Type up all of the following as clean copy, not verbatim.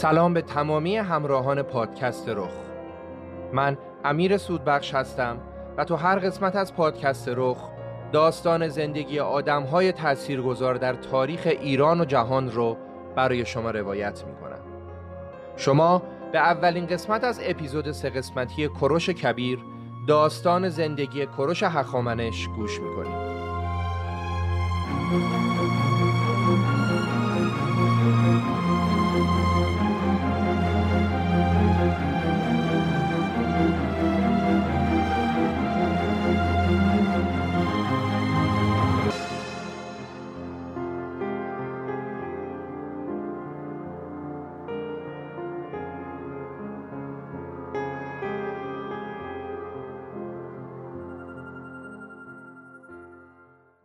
سلام به تمامی همراهان پادکست رخ. من امیر سودبخش هستم و تو هر قسمت از پادکست رخ داستان زندگی آدم‌های تأثیرگذار در تاریخ ایران و جهان رو برای شما روایت می‌کنم. شما به اولین قسمت از اپیزود 3 قسمتی کوروش کبیر، داستان زندگی کوروش هخامنش گوش می‌کنید.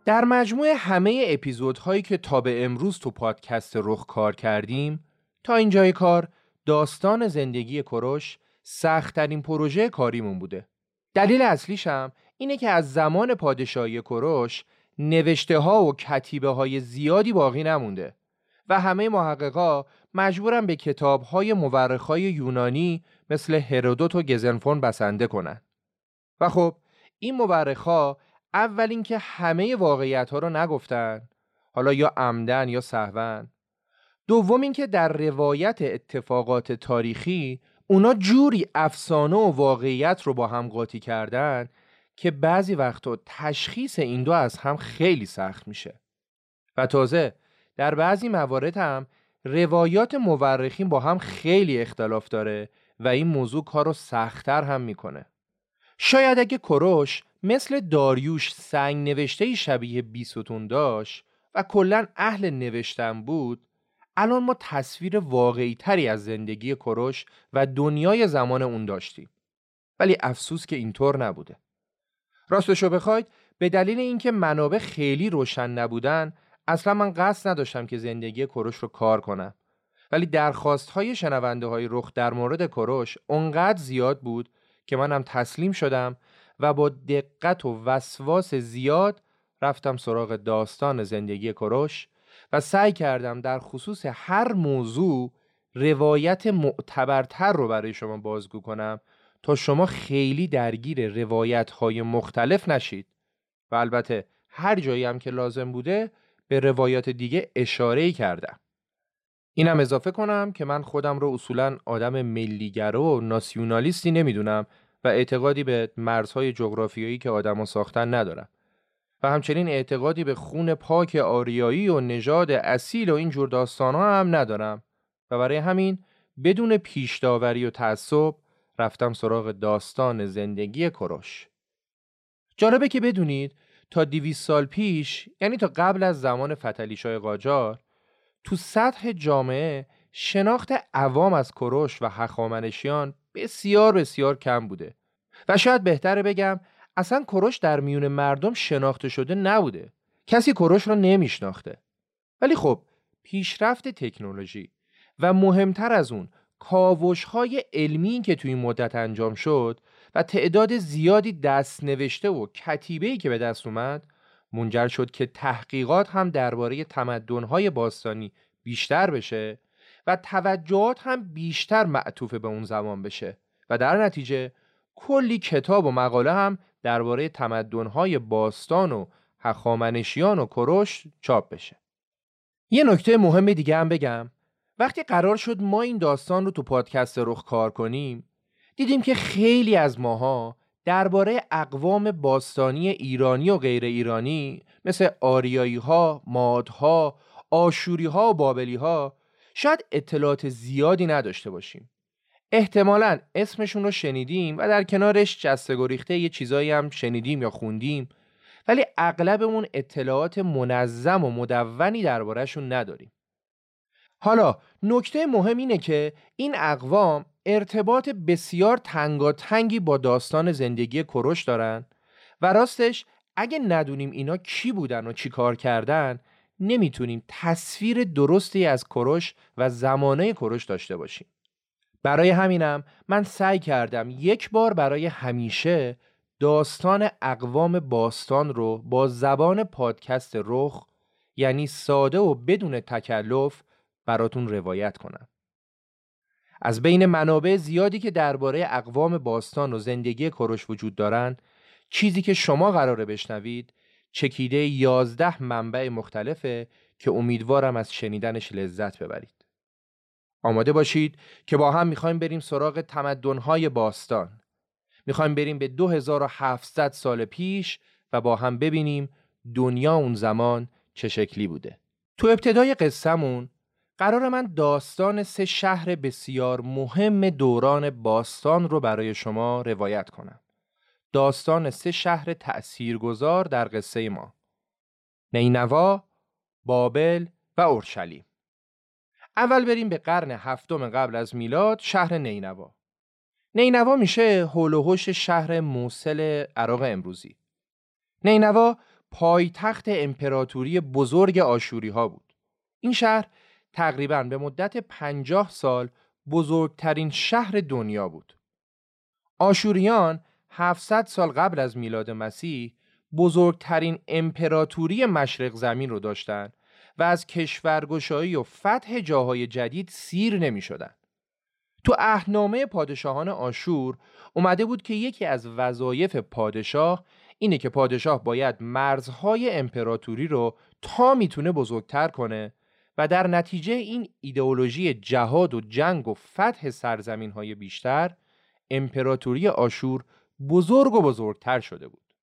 در مجموع همه اپیزودهایی که تا به امروز تو پادکست رخ کار کردیم، تا اینجای کار داستان زندگی کوروش سخت‌ترین پروژه کاریمون بوده. دلیل اصلیش هم اینه که از زمان پادشاهی کوروش نوشته ها و کتیبه های زیادی باقی نمونده و همه محققا مجبورن به کتاب های مورخای یونانی مثل هرودوت و گزنفون بسنده کنن. و خب این مورخا اول این که همه واقعیت‌ها رو نگفتن، حالا یا عمدن یا سهواً. دوم این که در روایت اتفاقات تاریخی اونا جوری افسانه و واقعیت رو با هم قاطی کردن که بعضی وقتا تشخیص این دو از هم خیلی سخت میشه. و تازه در بعضی موارد هم روایات مورخین با هم خیلی اختلاف داره و این موضوع کار رو سخت‌تر هم میکنه. شاید اگه کوروش مثل داریوش سنگ نوشته‌ای شبیه بیستون داشت و کلاً اهل نوشتن بود، الان ما تصویر واقعی تری از زندگی کوروش و دنیای زمان اون داشتیم. ولی افسوس که اینطور نبوده. راستشو بخواید به دلیل اینکه منابع خیلی روشن نبودن، اصلا من قصد نداشتم که زندگی کوروش رو کار کنم. ولی درخواست‌های شنونده‌های رخ در مورد کوروش اونقدر زیاد بود که منم تسلیم شدم و با دقت و وسواس زیاد رفتم سراغ داستان زندگی کوروش و سعی کردم در خصوص هر موضوع روایت معتبرتر رو برای شما بازگو کنم تا شما خیلی درگیر روایت‌های مختلف نشید و البته هر جایی هم که لازم بوده به روایات دیگه اشاره‌ای کردم. اینم اضافه کنم که من خودم رو اصولاً آدم ملیگرا و ناسیونالیستی نمیدونم و اعتقادی به مرزهای جغرافیایی که آدم‌ها ساختن ندارم و همچنین اعتقادی به خون پاک آریایی و نژاد اصیل و این جور داستان‌ها هم ندارم و برای همین بدون پیش داوری و تعصب رفتم سراغ داستان زندگی کوروش. جالبه که بدونید تا 200 سال پیش، یعنی تا قبل از زمان فتحعلی‌شاه قاجار، تو سطح جامعه شناخت عوام از کوروش و هخامنشیان بسیار بسیار کم بوده و شاید بهتره بگم اصلا کوروش در میون مردم شناخته شده نبوده. کسی کوروش رو نمیشناخته. ولی خب پیشرفت تکنولوژی و مهمتر از اون کاوش‌های علمی که توی این مدت انجام شد و تعداد زیادی دستنوشته و کتیبه‌ای که به دست اومد منجر شد که تحقیقات هم درباره تمدن‌های باستانی بیشتر بشه و توجهات هم بیشتر معطوف به اون زمان بشه و در نتیجه کلی کتاب و مقاله هم درباره تمدن‌های باستان و هخامنشیان و کوروش چاپ بشه. یه نکته مهم دیگه هم بگم، وقتی قرار شد ما این داستان رو تو پادکست رخ کار کنیم، دیدیم که خیلی از ماها درباره اقوام باستانی ایرانی و غیر ایرانی مثل آریایی‌ها، مادها، آشوری‌ها و بابلی‌ها شاید اطلاعات زیادی نداشته باشیم. احتمالاً اسمشون رو شنیدیم و در کنارش جسته گریخته یه چیزایی هم شنیدیم یا خوندیم، ولی اغلبمون اطلاعات منظم و مدونی درباره‌شون نداریم. حالا نکته مهم اینه که این اقوام ارتباط بسیار تنگاتنگی با داستان زندگی کوروش دارن و راستش اگه ندونیم اینا کی بودن و چی کار کردن، نمیتونیم تصویر درستی از کوروش و زمانه کوروش داشته باشیم. برای همینم من سعی کردم یک بار برای همیشه داستان اقوام باستان رو با زبان پادکست رخ، یعنی ساده و بدون تکلف، براتون روایت کنم. از بین منابع زیادی که درباره اقوام باستان و زندگی کوروش وجود دارن، چیزی که شما قراره بشنوید چکیده 11 منبع مختلفه که امیدوارم از شنیدنش لذت ببرید. آماده باشید که با هم میخوایم بریم سراغ تمدن‌های باستان. میخوایم بریم به 2700 سال پیش و با هم ببینیم دنیا اون زمان چه شکلی بوده. تو ابتدای قصه‌مون قرار من داستان 3 شهر بسیار مهم دوران باستان رو برای شما روایت کنم. داستان 3 شهر تأثیرگذار در قصه ما: نینوا، بابل و اورشلیم. اول بریم به قرن 7 قبل از میلاد، شهر نینوا. نینوا میشه حول و حوش شهر موصل عراق امروزی. نینوا پایتخت امپراتوری بزرگ آشوری‌ها بود. این شهر تقریباً به مدت 50 سال بزرگترین شهر دنیا بود. آشوریان 700 سال قبل از میلاد مسیح بزرگترین امپراتوری مشرق زمین رو داشتن و از کشورگشایی و فتح جاهای جدید سیر نمی شدن. تو عهدنامه پادشاهان آشور اومده بود که یکی از وظایف پادشاه اینه که پادشاه باید مرزهای امپراتوری رو تا میتونه بزرگتر کنه و در نتیجه این ایدئولوژی جهاد و جنگ و فتح سرزمین‌های بیشتر، امپراتوری آشور بزرگ و بزرگتر شده بود.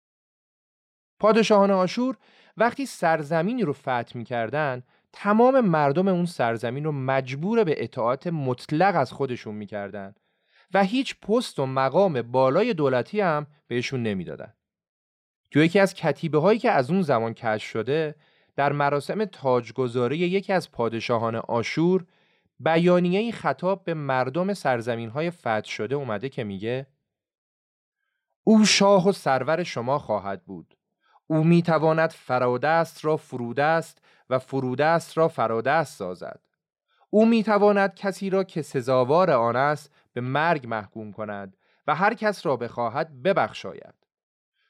پادشاهان آشور وقتی سرزمینی رو فتح می‌کردن، تمام مردم اون سرزمین رو مجبور به اطاعت مطلق از خودشون می‌کردن و هیچ پست و مقام بالای دولتی هم بهشون نمی‌دادن. توی یکی از کتیبه‌هایی که از اون زمان کشف شده، در مراسم تاجگذاری یکی از پادشاهان آشور بیانیه‌ای خطاب به مردم سرزمین‌های فتح شده اومده که میگه: او شاه و سرور شما خواهد بود. او میتواند فرادست را فرودست و فرودست را فرادست سازد. او میتواند کسی را که سزاوار آن است به مرگ محکوم کند و هر کس را بخواهد ببخشاید.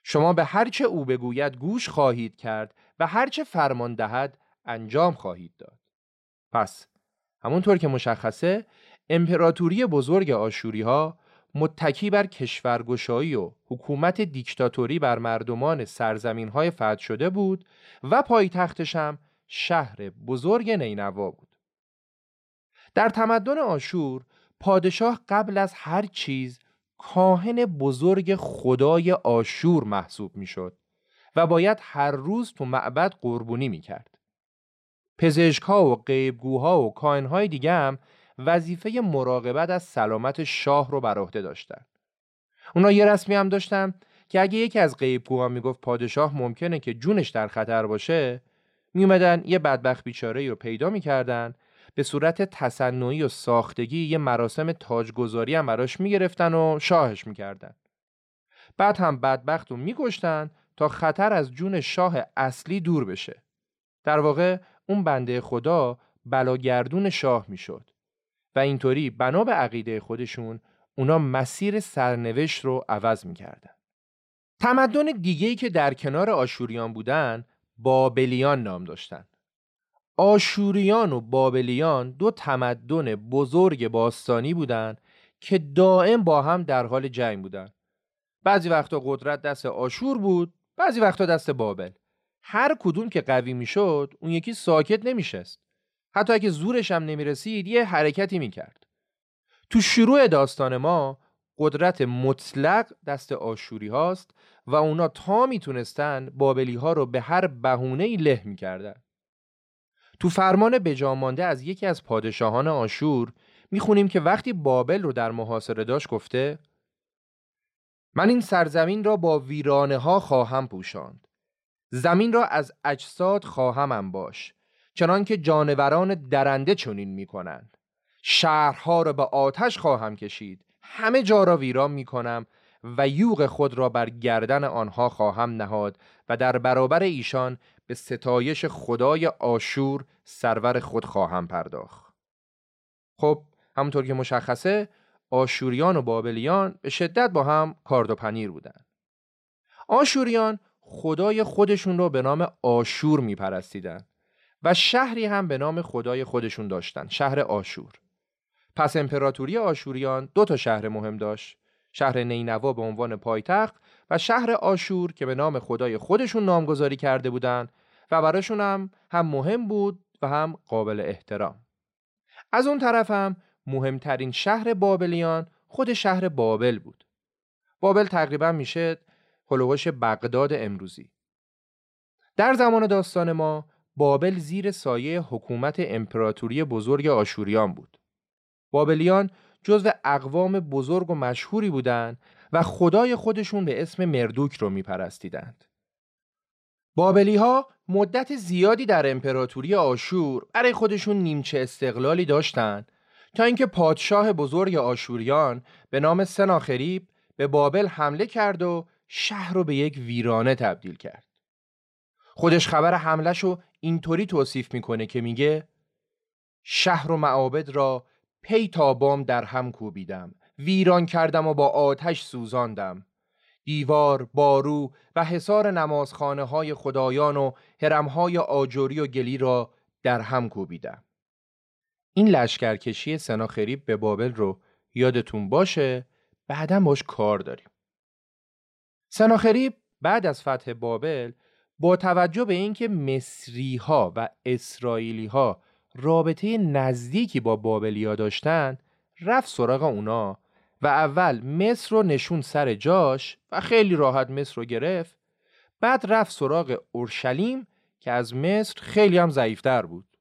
شما به هر چه او بگوید گوش خواهید کرد و هر چه فرمان دهد انجام خواهید داد. پس همونطور که مشخصه، امپراتوری بزرگ آشوری‌ها متکی بر کشورگشایی و حکومت دیکتاتوری بر مردمان سرزمین‌های فتح شده بود و پایتختش هم شهر بزرگ نینوا بود. در تمدن آشور پادشاه قبل از هر چیز کاهن بزرگ خدای آشور محسوب میشد و باید هر روز تو معبد قربانی میکرد. پزشک‌ها و غیبگوها و کاهن‌های دیگه هم وظیفه مراقبت از سلامت شاه رو بر عهده داشتن. اونا یه رسمی هم داشتن که اگه یکی از غیبگوها میگفت پادشاه ممکنه که جونش در خطر باشه، میومدن یه بدبخت بیچاره‌ای رو پیدا میکردن، به صورت تصنعی و ساختگی یه مراسم تاجگذاری هم براش میگرفتن و شاهش میکردن. بعد هم بدبخت رو میکشتن تا خطر از جون شاه اصلی دور بشه. در واقع اون بنده خدا بلاگردون شاه میشد و اینطوری بنا به عقیده خودشون اونا مسیر سرنوشت رو عوض میکردن. تمدن دیگه‌ای که در کنار آشوریان بودن، بابلیان نام داشتن. آشوریان و بابلیان دو تمدن بزرگ باستانی بودند که دائم با هم در حال جنگ بودند. بعضی وقتا قدرت دست آشور بود، بعضی وقتا دست بابل. هر کدوم که قوی میشد، اون یکی ساکت نمیشست. حتی اگه زورش هم نمیرسید، یه حرکتی میکرد. تو شروع داستان ما، قدرت مطلق دست آشوری هاست و اونا تا میتونستن بابلی ها رو به هر بهونه‌ای له میکردن. تو فرمان بجامانده از یکی از پادشاهان آشور میخونیم که وقتی بابل رو در محاصره داشت گفته: من این سرزمین را با ویرانه ها خواهم پوشاند، زمین را از اجساد خواهم انباش، چنان که جانوران درنده چنین میکنند. شهرها را به آتش خواهم کشید، همه جا را ویران میکنم و یوغ خود را بر گردن آنها خواهم نهاد و در برابر ایشان به ستایش خدای آشور سرور خود خواهم پرداخت. خب همونطور که مشخصه، آشوریان و بابلیان به شدت با هم کارد و پنیر بودن. آشوریان خدای خودشون رو به نام آشور میپرستیدن و شهری هم به نام خدای خودشون داشتن، شهر آشور. پس امپراتوری آشوریان دو تا شهر مهم داشت، شهر نینوا به عنوان پایتخت و شهر آشور که به نام خدای خودشون نامگذاری کرده بودن و براشون هم مهم بود و هم قابل احترام. از اون طرف هم مهمترین شهر بابلیان خود شهر بابل بود. بابل تقریبا میشه هلوهوش بغداد امروزی. در زمان داستان ما بابل زیر سایه حکومت امپراتوری بزرگ آشوریان بود. بابلیان جزو اقوام بزرگ و مشهوری بودند و خدای خودشون به اسم مردوک رو میپرستیدند. بابلی‌ها مدت زیادی در امپراتوری آشور برای خودشون نیمچه استقلالی داشتند تا اینکه پادشاه بزرگ آشوریان به نام سناخریب به بابل حمله کرد و شهر رو به یک ویرانه تبدیل کرد. خودش خبر حملش رو اینطوری توصیف میکنه که میگه: شهر و معابد را پی تا بام در هم کوبیدم، ویران کردم و با آتش سوزاندم. دیوار، بارو و حصار نمازخانه های خدایان و هرمهای آجوری و گلی را در هم کوبیدم. این لشکرکشی سناخریب به بابل رو یادتون باشه، بعداً باش کار داریم. سناخریب بعد از فتح بابل با توجه به اینکه مصری ها و اسرائیلی ها رابطه نزدیکی با بابلیا داشتن، رفت سراغ اونا و اول مصر رو نشون سر جاش و خیلی راحت مصر رو گرفت. بعد رفت سراغ اورشلیم که از مصر خیلی هم ضعیف‌تر بود.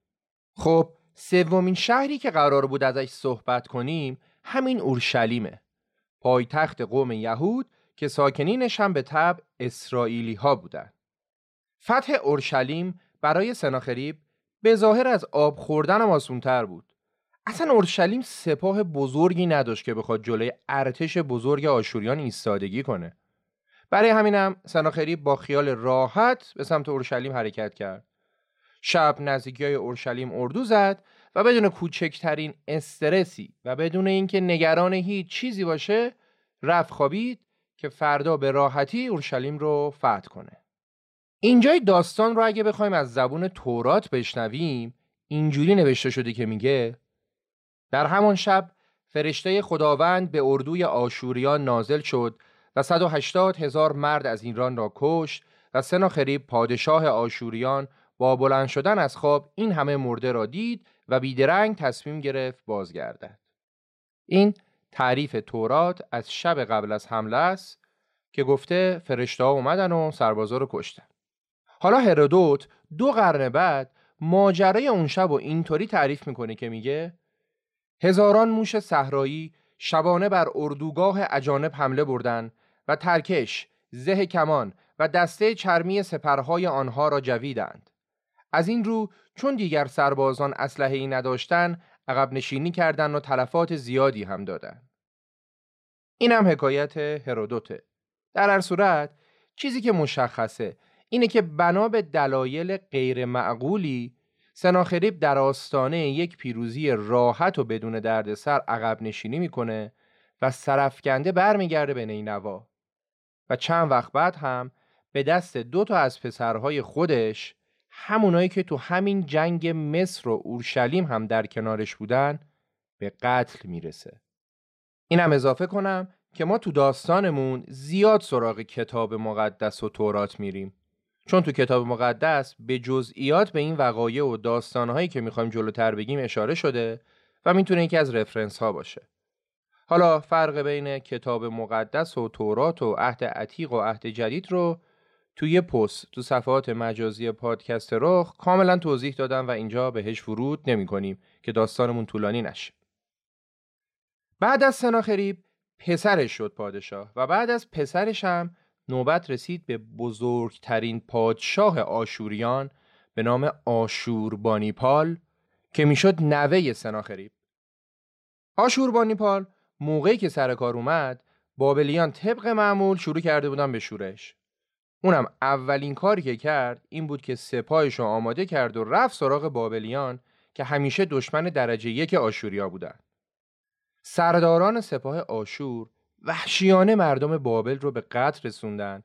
خب سومین شهری که قرار بود ازش صحبت کنیم همین اورشلیمه، پایتخت قوم یهود که ساکنینش هم به تبع اسرائیلی ها بودن. فتح اورشلیم برای سناخریب به ظاهر از آب خوردن هم آسون‌تر بود. اصلا اورشلیم سپاه بزرگی نداشت که بخواد جلوی ارتش بزرگ آشوریان ایستادگی کنه. برای همینم سناخریب با خیال راحت به سمت اورشلیم حرکت کرد. شب نزدیکی‌های اورشلیم اردو زد و بدون کوچکترین استرسی و بدون اینکه نگران هیچ چیزی باشه رفت خوابید که فردا به راحتی اورشلیم رو فتح کنه. اینجای داستان رو اگه بخوایم از زبون تورات بشنویم، اینجوری نوشته شده که میگه: در همان شب فرشته خداوند به اردوی آشوریان نازل شد و 180,000 مرد از ایران را کشت و سناخریب پادشاه آشوریان با بلند شدن از خواب این همه مرده را دید و بیدرنگ تصمیم گرفت بازگردد. این تعریف تورات از شب قبل از حمله است که گفته فرشته ها اومدن و سربازا رو کشتن. حالا هرودوت 2 قرن بعد ماجرای اون شب و اینطوری تعریف میکنه که میگه هزاران موش صحرایی شبانه بر اردوگاه اجانب حمله بردن و ترکش، زه کمان و دسته چرمی سپرهای آنها را جویدند. از این رو چون دیگر سربازان اسلحه‌ای نداشتند، عقب نشینی کردند و تلفات زیادی هم دادند. این هم حکایت هرودوته. در هر صورت چیزی که مشخصه اینه که بنا به دلایل غیر معقولی سناخریب در آستانه یک پیروزی راحت و بدون دردسر عقب نشینی میکنه و سرفکنده برمیگرده به نینوا و چند وقت بعد هم به دست 2 تا از پسرهای خودش، همونایی که تو همین جنگ مصر و اورشلیم هم در کنارش بودن، به قتل میرسه. اینم اضافه کنم که ما تو داستانمون زیاد سراغ کتاب مقدس و تورات میریم، چون تو کتاب مقدس به جزئیات به این وقایع و داستانهایی که میخوایم جلوتر بگیم اشاره شده و میتونه یکی از رفرنس ها باشه. حالا فرق بین کتاب مقدس و تورات و عهد عتیق و عهد جدید رو توی یه پست تو صفحات مجازی پادکست رخ کاملا توضیح دادم و اینجا بهش ورود نمی کنیم که داستانمون طولانی نشه. بعد از سناخریب پسرش شد پادشاه و بعد از پسرش هم نوبت رسید به بزرگترین پادشاه آشوریان به نام آشوربانیپال که میشد نوه سناخریب. آشوربانیپال موقعی که سر کار اومد، بابلیان طبق معمول شروع کرده بودن به شورش. اونم اولین کاری که کرد این بود که سپاهش رو آماده کرد و رفت سراغ بابلیان که همیشه دشمن درجه 1 آشوریا بودن. سرداران سپاه آشور وحشیانه مردم بابل رو به قتل رسوندن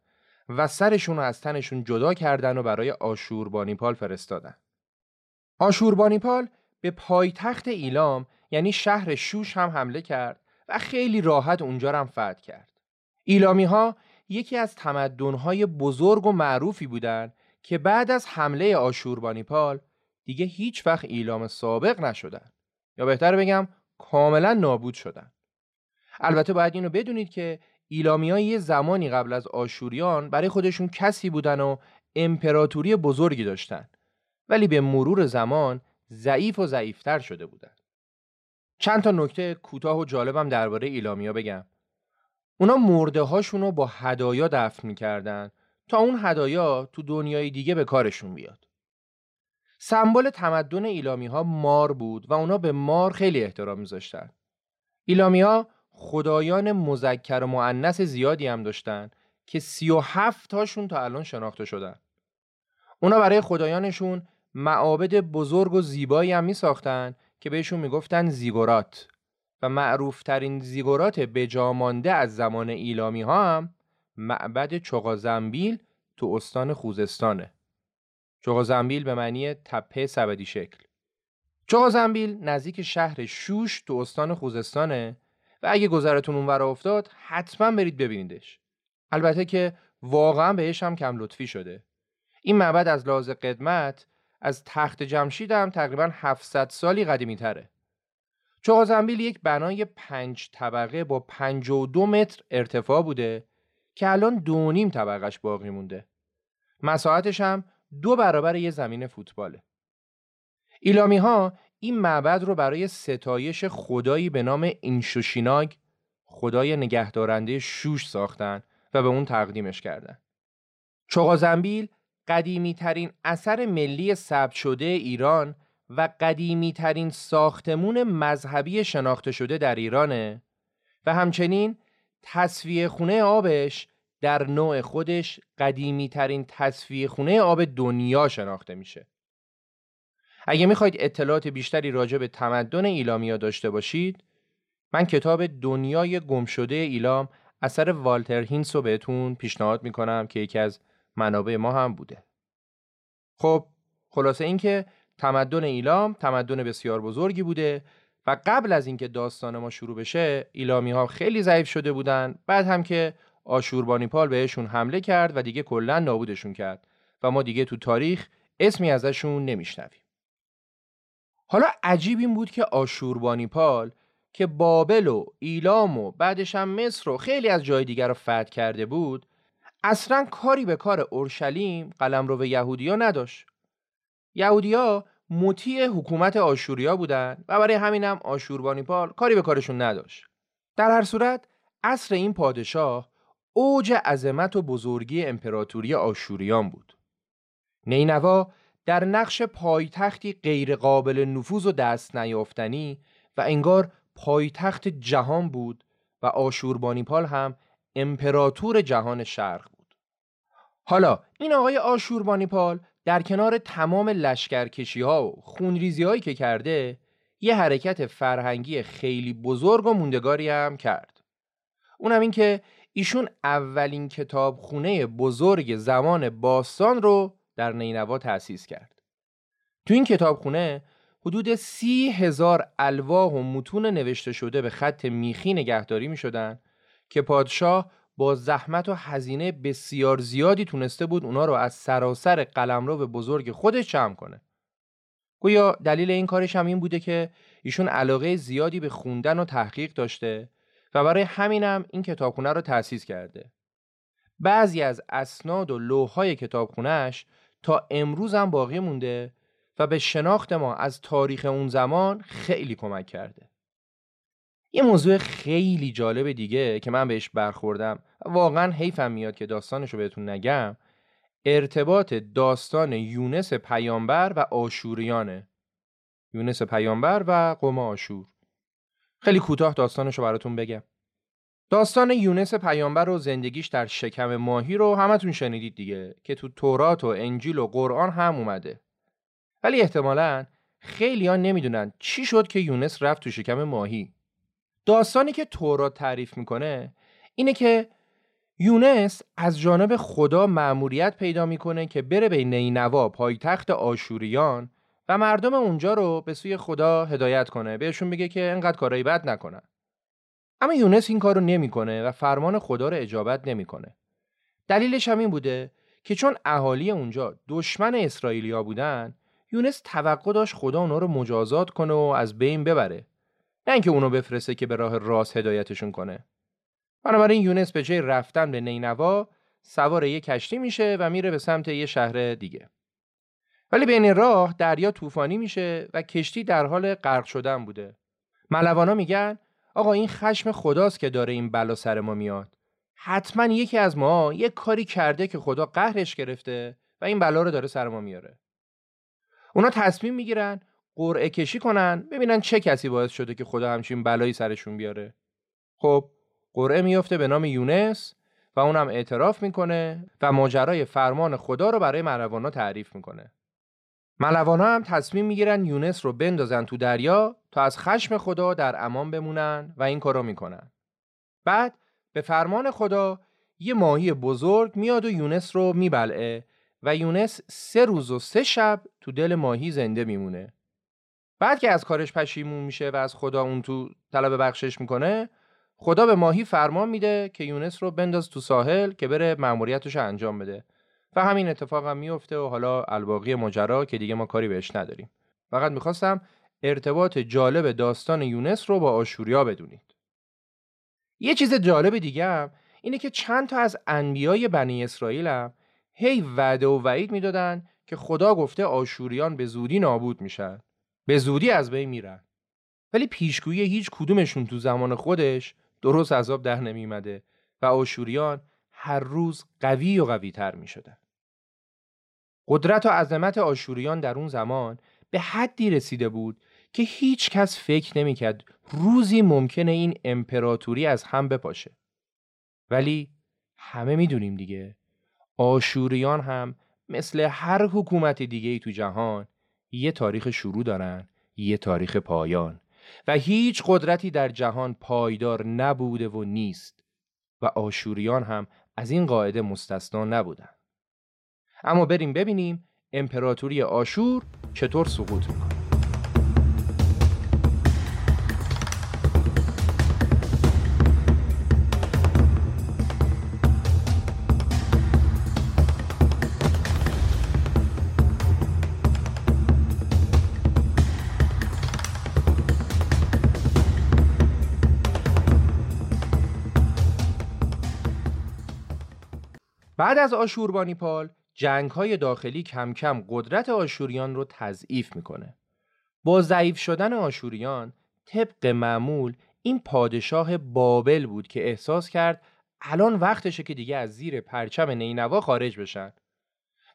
و سرشون رو از تنشون جدا کردن و برای آشوربانیپال فرستادن. آشوربانیپال به پایتخت ایلام یعنی شهر شوش هم حمله کرد و خیلی راحت اونجا رو هم فتح کرد. ایلامی‌ها یکی از تمدن‌های بزرگ و معروفی بودن که بعد از حمله آشوربانیپال دیگه هیچ وقت ایلام سابق نشدن، یا بهتر بگم کاملا نابود شدن. البته باید اینو بدونید که ایلامی‌ها یه زمانی قبل از آشوریان برای خودشون کسی بودن و امپراتوری بزرگی داشتن، ولی به مرور زمان ضعیف و ضعیف‌تر شده بودن. چند تا نکته کوتاه و جالبم درباره ایلامی‌ها بگم. اونا مرده هاشون رو با هدایا دفن می‌کردن تا اون هدایا تو دنیای دیگه به کارشون بیاد. سمبل تمدن ایلامی‌ها مار بود و اونا به مار خیلی احترام می‌ذاشتن. ایلامی‌ها خدایان مذکر و مؤنث زیادی هم داشتن که 37 تاشون تا الان شناخته شدن. اونا برای خدایانشون معابد بزرگ و زیبایی هم می‌ساختن که بهشون میگفتن زیگورات و معروفترین زیگورات بجامانده از زمان ایلامی ها هم معبد چغازنبیل تو استان خوزستانه. چغازنبیل به معنی تپه سبدی شکل. چغازنبیل نزدیک شهر شوش تو استان خوزستانه و اگه گذرتون اونور افتاد حتما برید ببینیدش. البته که واقعا بهش هم کم لطفی شده. این معبد از لحاظ قدمت از تخت جمشید هم تقریباً 700 سالی قدیمی تره. چغازنبیل یک بنای 5 طبقه با 52 متر ارتفاع بوده که الان 2.5 طبقهش باقی مونده. مساحتش هم 2 برابر یه زمین فوتباله. ایلامی ها این معبد رو برای ستایش خدایی به نام اینشوشیناگ، خدای نگهدارنده شوش، ساختن و به اون تقدیمش کردن. چغازنبیل قدیمی ترین اثر ملی ثبت شده ایران و قدیمی ترین ساختمون مذهبی شناخته شده در ایرانه و همچنین تصفیه خونه آبش در نوع خودش قدیمی ترین تصفیه خونه آب دنیا شناخته میشه. اگه میخواید اطلاعات بیشتری راجع به تمدن ایلامیا داشته باشید، من کتاب دنیای گمشده ایلام اثر والتر هینس رو بهتون پیشنهاد میکنم که یکی از منابع ما هم بوده. خب خلاصه این که تمدن ایلام تمدن بسیار بزرگی بوده و قبل از اینکه داستان ما شروع بشه ایلامی ها خیلی ضعیف شده بودن، بعد هم که آشوربانیپال بهشون حمله کرد و دیگه کلا نابودشون کرد و ما دیگه تو تاریخ اسمی ازشون نمیشنویم. حالا عجیب این بود که آشوربانیپال که بابل و ایلام و بعدش هم مصر و خیلی از جای دیگر رو فتح کرده بود، اصلا کاری به کار اورشلیم قلمرو یهودیا نداشت. یهودیا مطیع حکومت آشوریا بودن و برای همینم آشوربانیپال کاری به کارشون نداشت. در هر صورت عصر این پادشاه اوج عظمت و بزرگی امپراتوری آشوریان بود. نینوا در نقش پایتختی غیر قابل نفوذ و دست نیافتنی و انگار پایتخت جهان بود و آشوربانیپال هم امپراتور جهان شرق بود. حالا این آقای آشوربانیپال در کنار تمام لشکرکشی ها و خونریزی هایی که کرده، یه حرکت فرهنگی خیلی بزرگ و موندگاری هم کرد. اونم این که ایشون اولین کتابخونه بزرگ زمان باستان رو در نینوا تأسیس کرد. تو این کتابخونه حدود 30,000 الواح و متون نوشته شده به خط میخی نگهداری می شدن که پادشاه با زحمت و هزینه بسیار زیادی تونسته بود اونا رو از سراسر قلمرو بزرگ خودش جمع کنه. گویا دلیل این کارش هم این بوده که ایشون علاقه زیادی به خوندن و تحقیق داشته و برای همینم این کتابخونه رو تأسیس کرده. بعضی از اسناد و لوح‌های کتابخونه‌اش تا امروز هم باقی مونده و به شناخت ما از تاریخ اون زمان خیلی کمک کرده. یه موضوع خیلی جالب دیگه که من بهش برخوردم، واقعا حیفم میاد که داستانش رو بهتون نگم، ارتباط داستان یونس پیامبر و آشوریانه. یونس پیامبر و قوم آشور. خیلی کوتاه داستانش رو براتون بگم. داستان یونس پیامبر و زندگیش در شکم ماهی رو همتون شنیدید دیگه که تو تورات و انجیل و قرآن هم اومده. ولی احتمالاً خیلی ها نمیدونن چی شد که یونس رفت تو شکم ماهی. داستانی که تورات تعریف میکنه اینه که یونس از جانب خدا مأموریت پیدا میکنه که بره به نینوا، پایتخت آشوریان، و مردم اونجا رو به سوی خدا هدایت کنه، بهشون بگه که انقدر کارای بد نکنن. اما یونس این کارو نمیکنه و فرمان خدا رو اجابت نمیکنه. دلیلش هم این بوده که چون اهالی اونجا دشمن اسرائیلیا بودن، یونس توقع داشت خدا اونا رو مجازات کنه و از بین ببره، نه اینکه اونو بفرسته که به راه راست هدایتشون کنه. بنابراین یونس به جای رفتن به نینوا سوار یک کشتی میشه و میره به سمت یه شهر دیگه. ولی بین راه دریا طوفانی میشه و کشتی در حال غرق شدن بوده. ملوانا میگن آقا این خشم خداست که داره این بلا سر ما میاد. حتما یکی از ما یک کاری کرده که خدا قهرش گرفته و این بلا رو داره سر ما میاره. اونا تصمیم میگیرن قرعه کشی کنن ببینن چه کسی باعث شده که خدا همچین بلایی سرشون بیاره. خب قرعه میفته به نام یونس و اونم اعتراف میکنه و ماجرای فرمان خدا رو برای ملوانا تعریف میکنه. ملوانا هم تصمیم میگیرن یونس رو بندازن تو دریا تا از خشم خدا در امان بمونن و این کارو میکنن. بعد به فرمان خدا یه ماهی بزرگ میاد و یونس رو میبلعه و یونس 3 روز و 3 شب تو دل ماهی زنده میمونه. بعد که از کارش پشیمون میشه و از خدا اون تو طلب بخشش میکنه، خدا به ماهی فرمان میده که یونس رو بنداز تو ساحل که بره مأموریتش انجام بده و همین اتفاق هم میفته و حالا الباقی ماجرا که دیگه ما کاری بهش نداریم. فقط میخواستم ارتباط جالب داستان یونس رو با آشوریا بدونید. یه چیز جالب دیگه هم اینه که چند تا از انبیای بنی اسرائیل هم هی وعده و وعید میدادن که خدا گفته آشوریان به زودی نابود میشن، به زودی از بین میرن، ولی پیشگویی هیچ کدومشون تو زمان خودش درست از آب در نمیومده و آشوریان هر روز قوی و قوی تر می شدن. قدرت و عظمت آشوریان در اون زمان به حدی رسیده بود که هیچ کس فکر نمی کرد روزی ممکنه این امپراتوری از هم بپاشه. ولی همه می دونیم دیگه آشوریان هم مثل هر حکومت دیگه‌ای تو جهان یه تاریخ شروع دارن، یه تاریخ پایان و هیچ قدرتی در جهان پایدار نبوده و نیست و آشوریان هم از این قاعده مستثنا نبودن. اما بریم ببینیم امپراتوری آشور چطور سقوط میکنه. بعد از آشوربانیپال، جنگ‌های داخلی کم کم قدرت آشوریان رو تضعیف میکنه. با ضعیف شدن آشوریان، طبق معمول این پادشاه بابل بود که احساس کرد الان وقتشه که دیگه از زیر پرچم نینوا خارج بشن.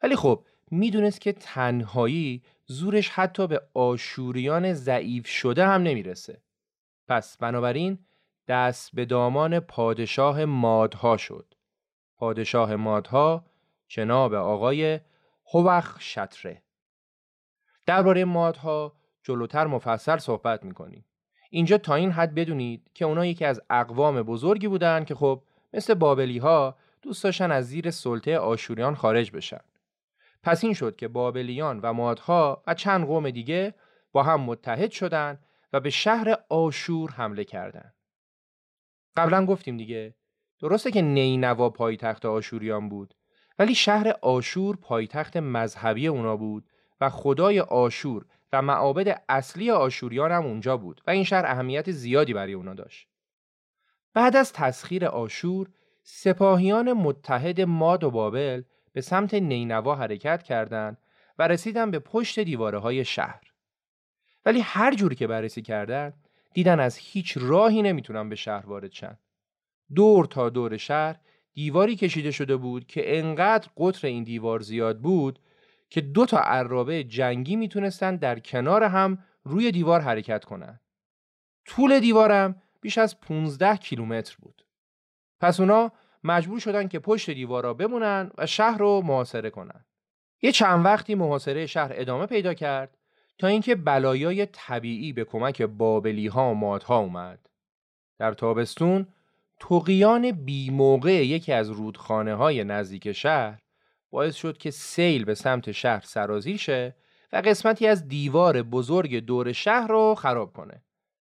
ولی خب میدونست که تنهایی زورش حتی به آشوریان ضعیف شده هم نمیرسه. پس بنابراین دست به دامان پادشاه مادها شد. پادشاه مادها جناب آقای هوخشتره. درباره مادها جلوتر مفصل صحبت میکنیم. اینجا تا این حد بدونید که اونا یکی از اقوام بزرگی بودن که خب مثل بابلی ها دوست داشتن از زیر سلطه آشوریان خارج بشن. پس این شد که بابلیان و مادها و چند قوم دیگه با هم متحد شدن و به شهر آشور حمله کردند. قبلا گفتیم دیگه، درسته که نینوا پایتخت آشوریان بود، ولی شهر آشور پایتخت مذهبی اونا بود و خدای آشور و معابد اصلی آشوریان هم اونجا بود و این شهر اهمیت زیادی برای اونا داشت. بعد از تسخیر آشور، سپاهیان متحد ماد و بابل به سمت نینوا حرکت کردند و رسیدن به پشت دیوارهای شهر. ولی هر جور که بررسی کردن، دیدن از هیچ راهی نمیتونن به شهر وارد شن. دور تا دور شهر دیواری کشیده شده بود که انقدر قطر این دیوار زیاد بود که 2 عرابه جنگی میتونستن در کنار هم روی دیوار حرکت کنن. طول دیوارم بیش از 15 کیلومتر بود. پس اونا مجبور شدن که پشت دیوارا بمونن و شهر رو محاصره کنن. یه چند وقتی محاصره شهر ادامه پیدا کرد تا اینکه بلایای طبیعی به کمک بابلی ها و مادها اومد. در تابستون، طغیان بی موقع یکی از رودخانه های نزدیک شهر باعث شد که سیل به سمت شهر سرازیر شه و قسمتی از دیوار بزرگ دور شهر رو خراب کنه.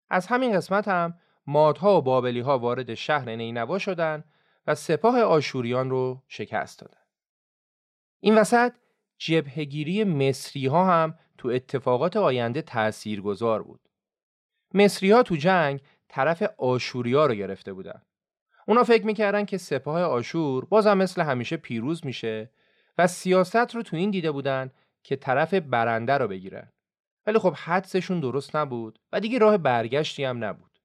از همین قسمت هم مادها و بابلی ها وارد شهر نینوا شدن و سپاه آشوریان رو شکست دادن. این وسط جبهه‌گیری مصری ها هم تو اتفاقات آینده تأثیرگذار بود. مصری ها تو جنگ طرف آشوریا رو گرفته بودن. اونا فکر میکردن که سپاه آشور بازم مثل همیشه پیروز میشه و سیاست رو تو این دیده بودن که طرف برنده رو بگیرن. ولی خب حدسشون درست نبود و دیگه راه برگشتی هم نبود.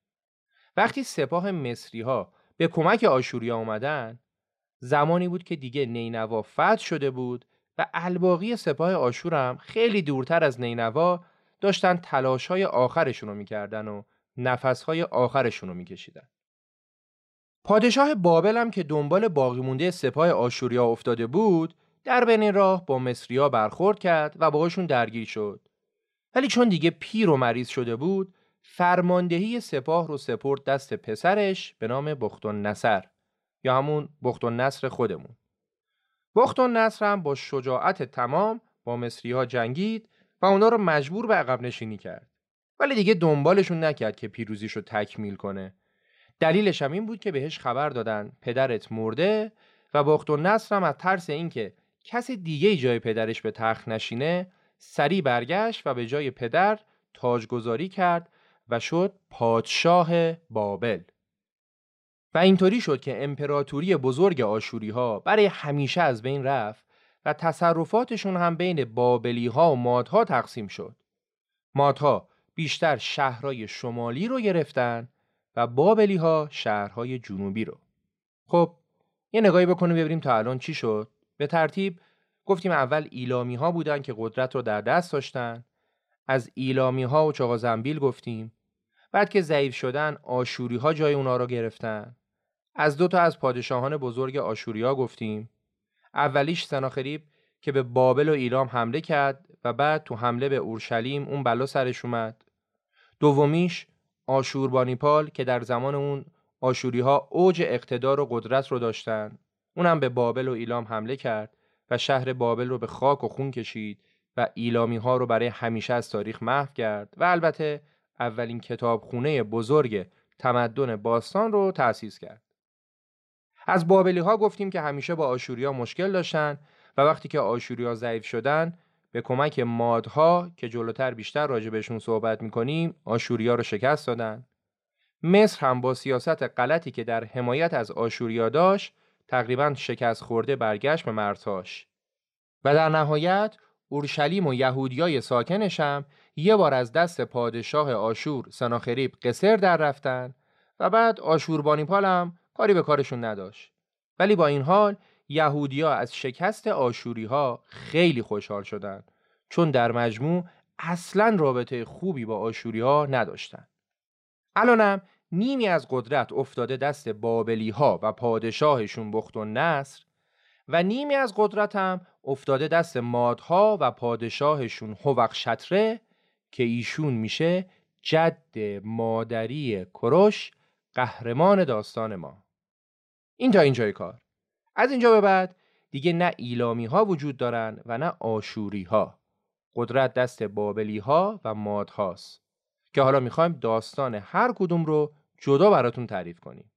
وقتی سپاه مصری ها به کمک آشوریا اومدن، زمانی بود که دیگه نینوا فتح شده بود و الباقی سپاه آشور هم خیلی دورتر از نینوا داشتن تلاش‌های آخرشون رو می‌کردن و نفس‌های آخرشون رو می‌کشیدن. پادشاه بابل هم که دنبال باقی مونده سپاه آشوریا افتاده بود، در بین راه با مصریا برخورد کرد و باهاشون درگیر شد. ولی چون دیگه پیر و مریض شده بود، فرماندهی سپاه رو سپرد دست پسرش به نام بخت‌النصر، یا همون بخت‌النصر خودمون. بخت‌النصر هم با شجاعت تمام با مصری‌ها جنگید و اونا رو مجبور به عقب نشینی کرد. ولی دیگه دنبالشون نکرد که پیروزیش رو تکمیل کنه. دلیلش هم این بود که بهش خبر دادن پدرت مرده و بخت‌النصر هم از ترس اینکه کسی دیگه جای پدرش به تخت نشینه، سریع برگشت و به جای پدر تاجگذاری کرد و شد پادشاه بابل. و اینطوری شد که امپراتوری بزرگ آشوری‌ها برای همیشه از بین رفت و تصرفاتشون هم بین بابلی‌ها و مادها تقسیم شد. مادها بیشتر شهرهای شمالی رو گرفتن و بابلی‌ها شهرهای جنوبی رو. خب یه نگاهی بکنیم ببینیم تا الان چی شد. به ترتیب گفتیم اول ایلامی‌ها بودن که قدرت رو در دست داشتن. از ایلامی‌ها و چغازنبیل گفتیم. بعد که ضعیف شدن آشوری‌ها جای اونا رو گرفتن. از 2 از پادشاهان بزرگ آشوریا گفتیم. اولیش سناخریب که به بابل و ایلام حمله کرد و بعد تو حمله به اورشلیم اون بلا سرش اومد. دومیش آشوربانیپال که در زمان اون آشوری‌ها اوج اقتدار و قدرت رو داشتن. اونم به بابل و ایلام حمله کرد و شهر بابل رو به خاک و خون کشید و ایلامی‌ها رو برای همیشه از تاریخ محو کرد و البته اولین کتابخونه بزرگ تمدن باستان رو تأسیس کرد. از بابلی‌ها گفتیم که همیشه با آشوریا مشکل داشتن و وقتی که آشوریا ضعیف شدن به کمک مادها که جلوتر بیشتر راجع بهشون صحبت می‌کنیم، آشوریا رو شکست دادن. مصر هم با سیاست غلطی که در حمایت از آشوریا داشت تقریباً شکست خورده برگشت به مرتاش و در نهایت اورشلیم و یهودیای ساکنش هم یه بار از دست پادشاه آشور سناخریب قصر در رفتن و بعد آشوربانیپال هم کاری به کارشون نداشت. ولی با این حال یهودیا از شکست آشوری‌ها خیلی خوشحال شدند، چون در مجموع اصلاً رابطه خوبی با آشوری‌ها نداشتند. الانم نیمی از قدرت افتاده دست بابلی‌ها و پادشاهشون بخت‌النصر و نیمی از قدرت هم افتاده دست مادها و پادشاهشون هوخشتره که ایشون میشه جد مادری کوروش، قهرمان داستان ما. این تا اینجای کار. از اینجا به بعد دیگه نه ایلامی ها وجود دارن و نه آشوری ها. قدرت دست بابلی ها و ماد هاست که حالا میخوایم داستان هر کدوم رو جدا براتون تعریف کنیم.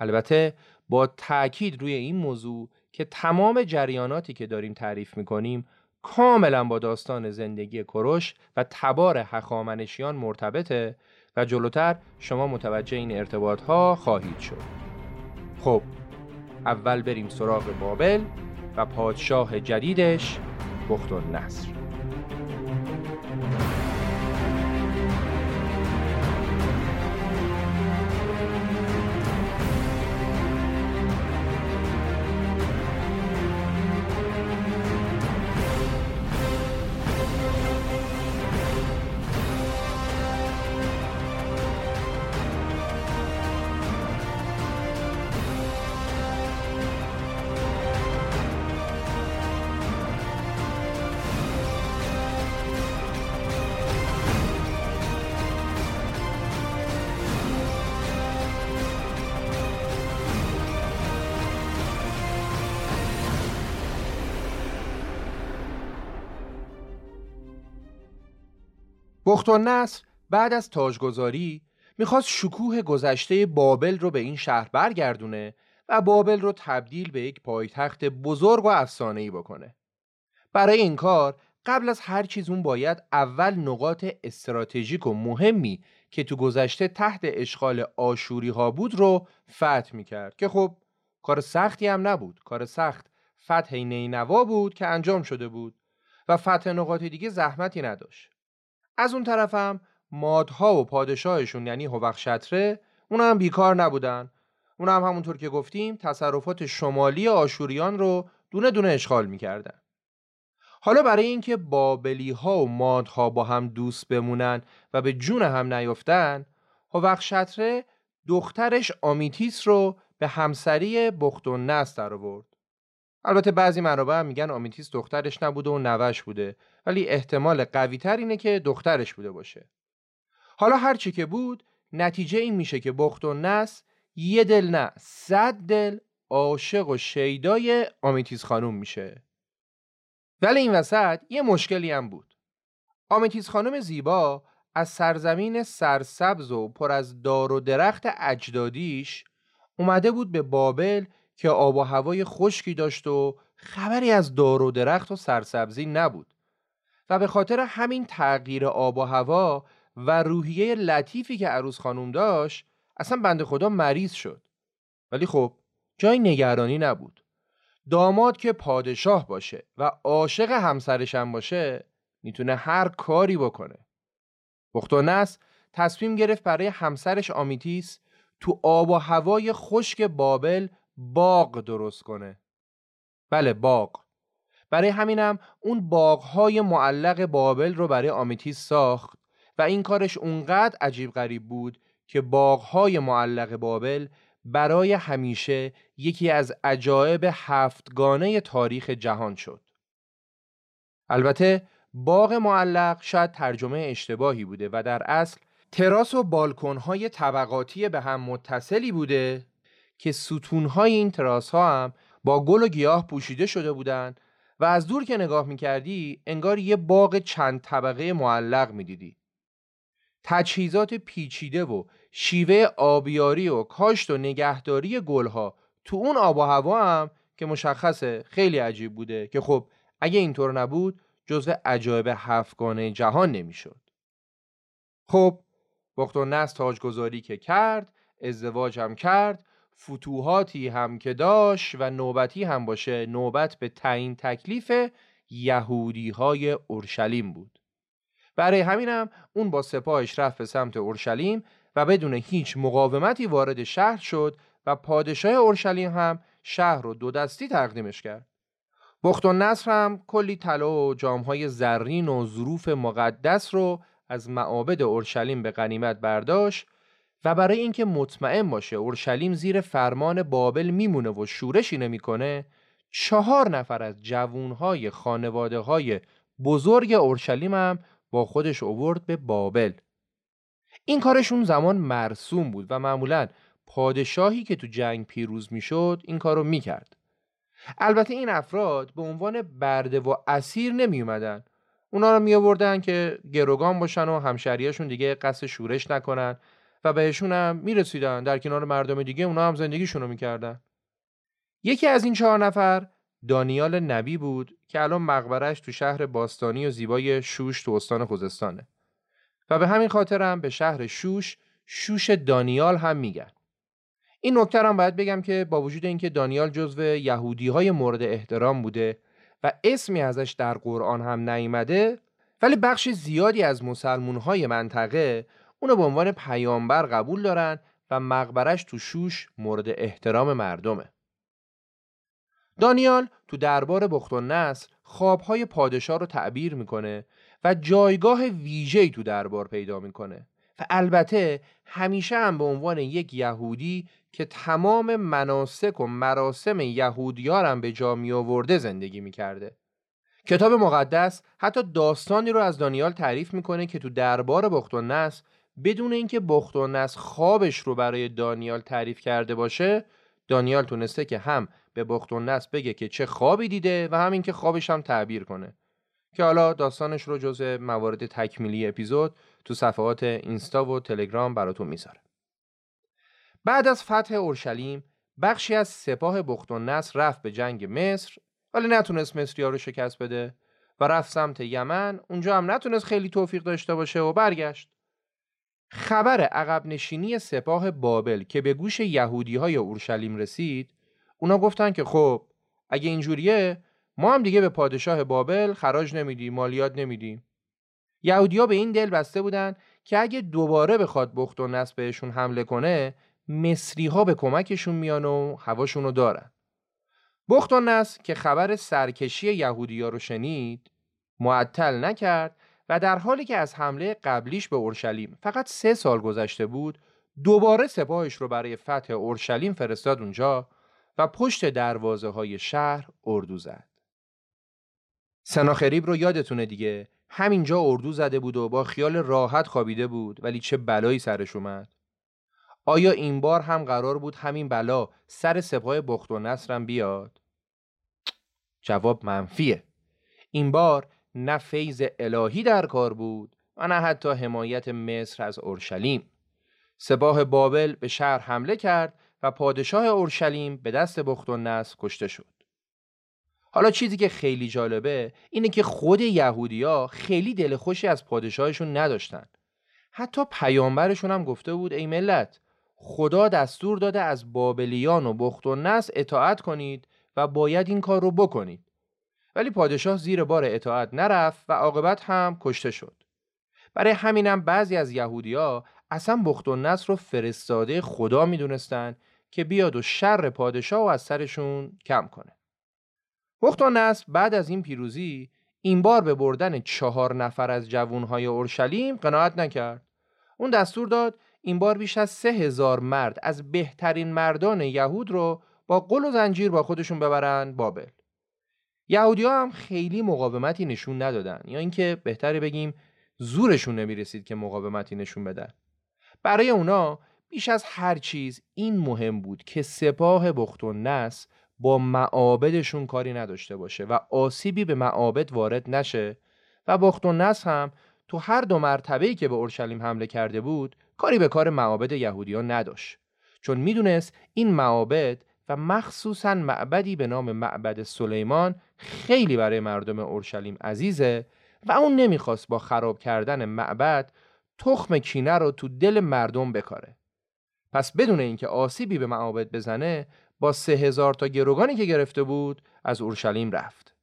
البته با تأکید روی این موضوع که تمام جریاناتی که داریم تعریف میکنیم کاملا با داستان زندگی کوروش و تبار هخامنشیان مرتبطه و جلوتر شما متوجه این ارتباط ها خواهید شد. خب اول بریم سراغ بابل و پادشاه جدیدش بخت‌النصر. بخت‌النصر بعد از تاجگذاری میخواست شکوه گذشته بابل رو به این شهر برگردونه و بابل رو تبدیل به یک پایتخت بزرگ و افسانه‌ای بکنه. برای این کار قبل از هر چیز اون باید اول نقاط استراتژیک و مهمی که تو گذشته تحت اشغال آشوری‌ها بود رو فتح میکرد که خب کار سختی هم نبود. کار سخت فتح نینوا بود که انجام شده بود و فتح نقاط دیگه زحمتی نداشت. از اون طرف هم مادها و پادشاهشون یعنی هوخشتره اونا هم بیکار نبودن. اونا هم همونطور که گفتیم تصرفات شمالی آشوریان رو دونه دونه اشغال میکردن. حالا برای اینکه بابلی ها و مادها با هم دوست بمونن و به جون هم نیفتن، هوخشتره دخترش آمیتیس رو به همسری بخت‌النصر درآورد. البته بعضی منابع هم میگن آمیتیس دخترش نبوده و نوه‌ش بوده، ولی احتمال قوی تر اینه که دخترش بوده باشه. حالا هرچی که بود نتیجه این میشه که بخت‌النصر یه دل نه 100 دل عاشق و شیدای آمیتیس خانوم میشه. ولی این وسط یه مشکلی هم بود. آمیتیس خانوم زیبا از سرزمین سرسبز و پر از دار و درخت اجدادیش اومده بود به بابل که آب و هوای خشکی داشت و خبری از دار و درخت و سرسبزی نبود و به خاطر همین تغییر آب و هوا و روحیه لطیفی که عروس خانم داشت اصلا بنده خدا مریض شد. ولی خب جای نگرانی نبود. داماد که پادشاه باشه و عاشق همسرش هم باشه میتونه هر کاری بکنه. بخت‌النصر تصمیم گرفت برای همسرش آمیتیس تو آب و هوای خشک بابل باغ درست کنه. بله باغ. برای همینم اون باغ‌های معلق بابل رو برای آمیتیس ساخت و این کارش اونقدر عجیب غریب بود که باغ‌های معلق بابل برای همیشه یکی از عجایب 7 گانه تاریخ جهان شد. البته باغ معلق شاید ترجمه اشتباهی بوده و در اصل تراس و بالکن‌های طبقاتی به هم متصلی بوده که ستون‌های این تراس‌ها هم با گل و گیاه پوشیده شده بودند و از دور که نگاه می‌کردی انگار یه باغ چند طبقه معلق می‌دیدی. تجهیزات پیچیده و شیوه آبیاری و کاشت و نگهداری گل‌ها تو اون آب و هوا هم که مشخصه خیلی عجیب بوده که خب اگه اینطور نبود جزو عجایب 7 گانه جهان نمی‌شد. خب بخت‌النصر تاجگذاری که کرد، ازدواج هم کرد، فتوحاتی هم که داشت و نوبتی هم باشه، نوبت به تعیین تکلیف یهودی های اورشلیم بود. برای همینم اون با سپاهش رفت به سمت اورشلیم و بدون هیچ مقاومتی وارد شهر شد و پادشاه اورشلیم هم شهر رو دو دستی تقدیمش کرد. بختالنصر هم کلی طلا و جامهای زرین و ظروف مقدس رو از معابد اورشلیم به غنیمت برداشت و برای اینکه مطمئن باشه اورشلیم زیر فرمان بابل میمونه و شورشی نمیکنه، 4 نفر از جوانهای خانواده های بزرگ اورشلیم هم با خودش آورد به بابل. این کارش اون زمان مرسوم بود و معمولاً پادشاهی که تو جنگ پیروز میشد این کارو میکرد. البته این افراد به عنوان برده و اسیر نمی اومدن. اونا رو می آوردن که گروگان باشن و همشهریاشون دیگه قصد شورش نکنن و بهشون هم میرسیدن. در کنار مردم دیگه اونا هم زندگیشون رو میکردن. یکی از این 4 نفر دانیال نبی بود که الان مقبرش تو شهر باستانی و زیبای شوش تو استان خوزستانه و به همین خاطر هم به شهر شوش دانیال هم میگن. این نکته هم باید بگم که با وجود اینکه دانیال جزو یهودی‌های مورد احترام بوده و اسمی ازش در قرآن هم نیامده، ولی بخش زیادی از مسلمان‌های منطقه اونو به عنوان پیامبر قبول دارن و مقبرش تو شوش مورد احترام مردمه. دانیال تو دربار بختالنصر خواب‌های پادشاه رو تعبیر میکنه و جایگاه ویژه‌ای تو دربار پیدا میکنه و البته همیشه هم به عنوان یک یهودی که تمام مناسک و مراسم یهودیان هم به جا می آورده زندگی می کرده. کتاب مقدس حتی داستانی رو از دانیال تعریف میکنه که تو دربار بختالنصر بدون اینکه بختالنصر خوابش رو برای دانیال تعریف کرده باشه، دانیال تونسته که هم به بختالنصر بگه که چه خوابی دیده و همین که خوابش هم تعبیر کنه، که حالا داستانش رو جزء موارد تکمیلی اپیزود تو صفحات اینستا و تلگرام براتون میذاره. بعد از فتح اورشلیم بخشی از سپاه بختالنصر رفت به جنگ مصر، ولی نتونست مصری‌ها رو شکست بده و رفت سمت یمن. اونجا هم نتونست خیلی توفیق داشته باشه و برگشت. خبر عقب نشینی سپاه بابل که به گوش یهودی‌های اورشلیم رسید، اونا گفتن که خب اگه اینجوریه ما هم دیگه به پادشاه بابل خراج نمیدیم، مالیات نمیدیم. یهودی‌ها به این دل بسته بودن که اگه دوباره بخواد بختالنصر بهشون حمله کنه، مصری‌ها به کمکشون میان و هواشون رو دارن. بختالنصر که خبر سرکشی یهودی‌ها رو شنید، معطل نکرد و در حالی که از حمله قبلیش به اورشلیم فقط 3 سال گذشته بود، دوباره سپاهش رو برای فتح اورشلیم فرستاد اونجا و پشت دروازه‌های شهر اردو زد. سناخریب رو یادتونه دیگه، همینجا اردو زده بود و با خیال راحت خوابیده بود، ولی چه بلایی سرش اومد. آیا این بار هم قرار بود همین بلا سر سپاه بختالنصر هم بیاد؟ جواب منفیه. این بار نه فیض الهی در کار بود و نه حتی حمایت مصر از اورشلیم. سپاه بابل به شهر حمله کرد و پادشاه اورشلیم به دست بختالنصر کشته شد. حالا چیزی که خیلی جالبه اینه که خود یهودی‌ها خیلی دل خوشی از پادشاهشون نداشتن. حتی پیامبرشون هم گفته بود ای ملت، خدا دستور داده از بابلیان و بختالنصر اطاعت کنید و باید این کار رو بکنید. ولی پادشاه زیر بار اطاعت نرفت و عاقبت هم کشته شد. برای همینم بعضی از یهودی‌ها اصلا بختالنصر رو فرستاده خدا می‌دونستن که بیاد و شر پادشاه و از سرشون کم کنه. بختالنصر بعد از این پیروزی این بار به بردن 4 نفر از جوانهای اورشلیم قناعت نکرد. اون دستور داد این بار بیش از 3000 مرد از بهترین مردان یهود رو با قل و زنجیر با خودشون ببرن بابل. یهودی‌ها هم خیلی مقاومتی نشون ندادن، یا اینکه بهتره بگیم زورشون نمیرسید که مقاومتی نشون بدن. برای اونا بیش از هر چیز این مهم بود که سپاه بختالنصر با معابدشون کاری نداشته باشه و آسیبی به معابد وارد نشه و بختالنصر هم تو هر 2 مرتبه‌ای که به اورشلیم حمله کرده بود کاری به کار معابد یهودیان نداشت، چون میدونست این معابد و مخصوصاً معبدی به نام معبد سلیمان خیلی برای مردم اورشلیم عزیزه و اون نمیخواست با خراب کردن معبد تخم کینه رو تو دل مردم بکاره. پس بدون اینکه آسیبی به معابد بزنه با 3000 تا گروگانی که گرفته بود از اورشلیم رفت.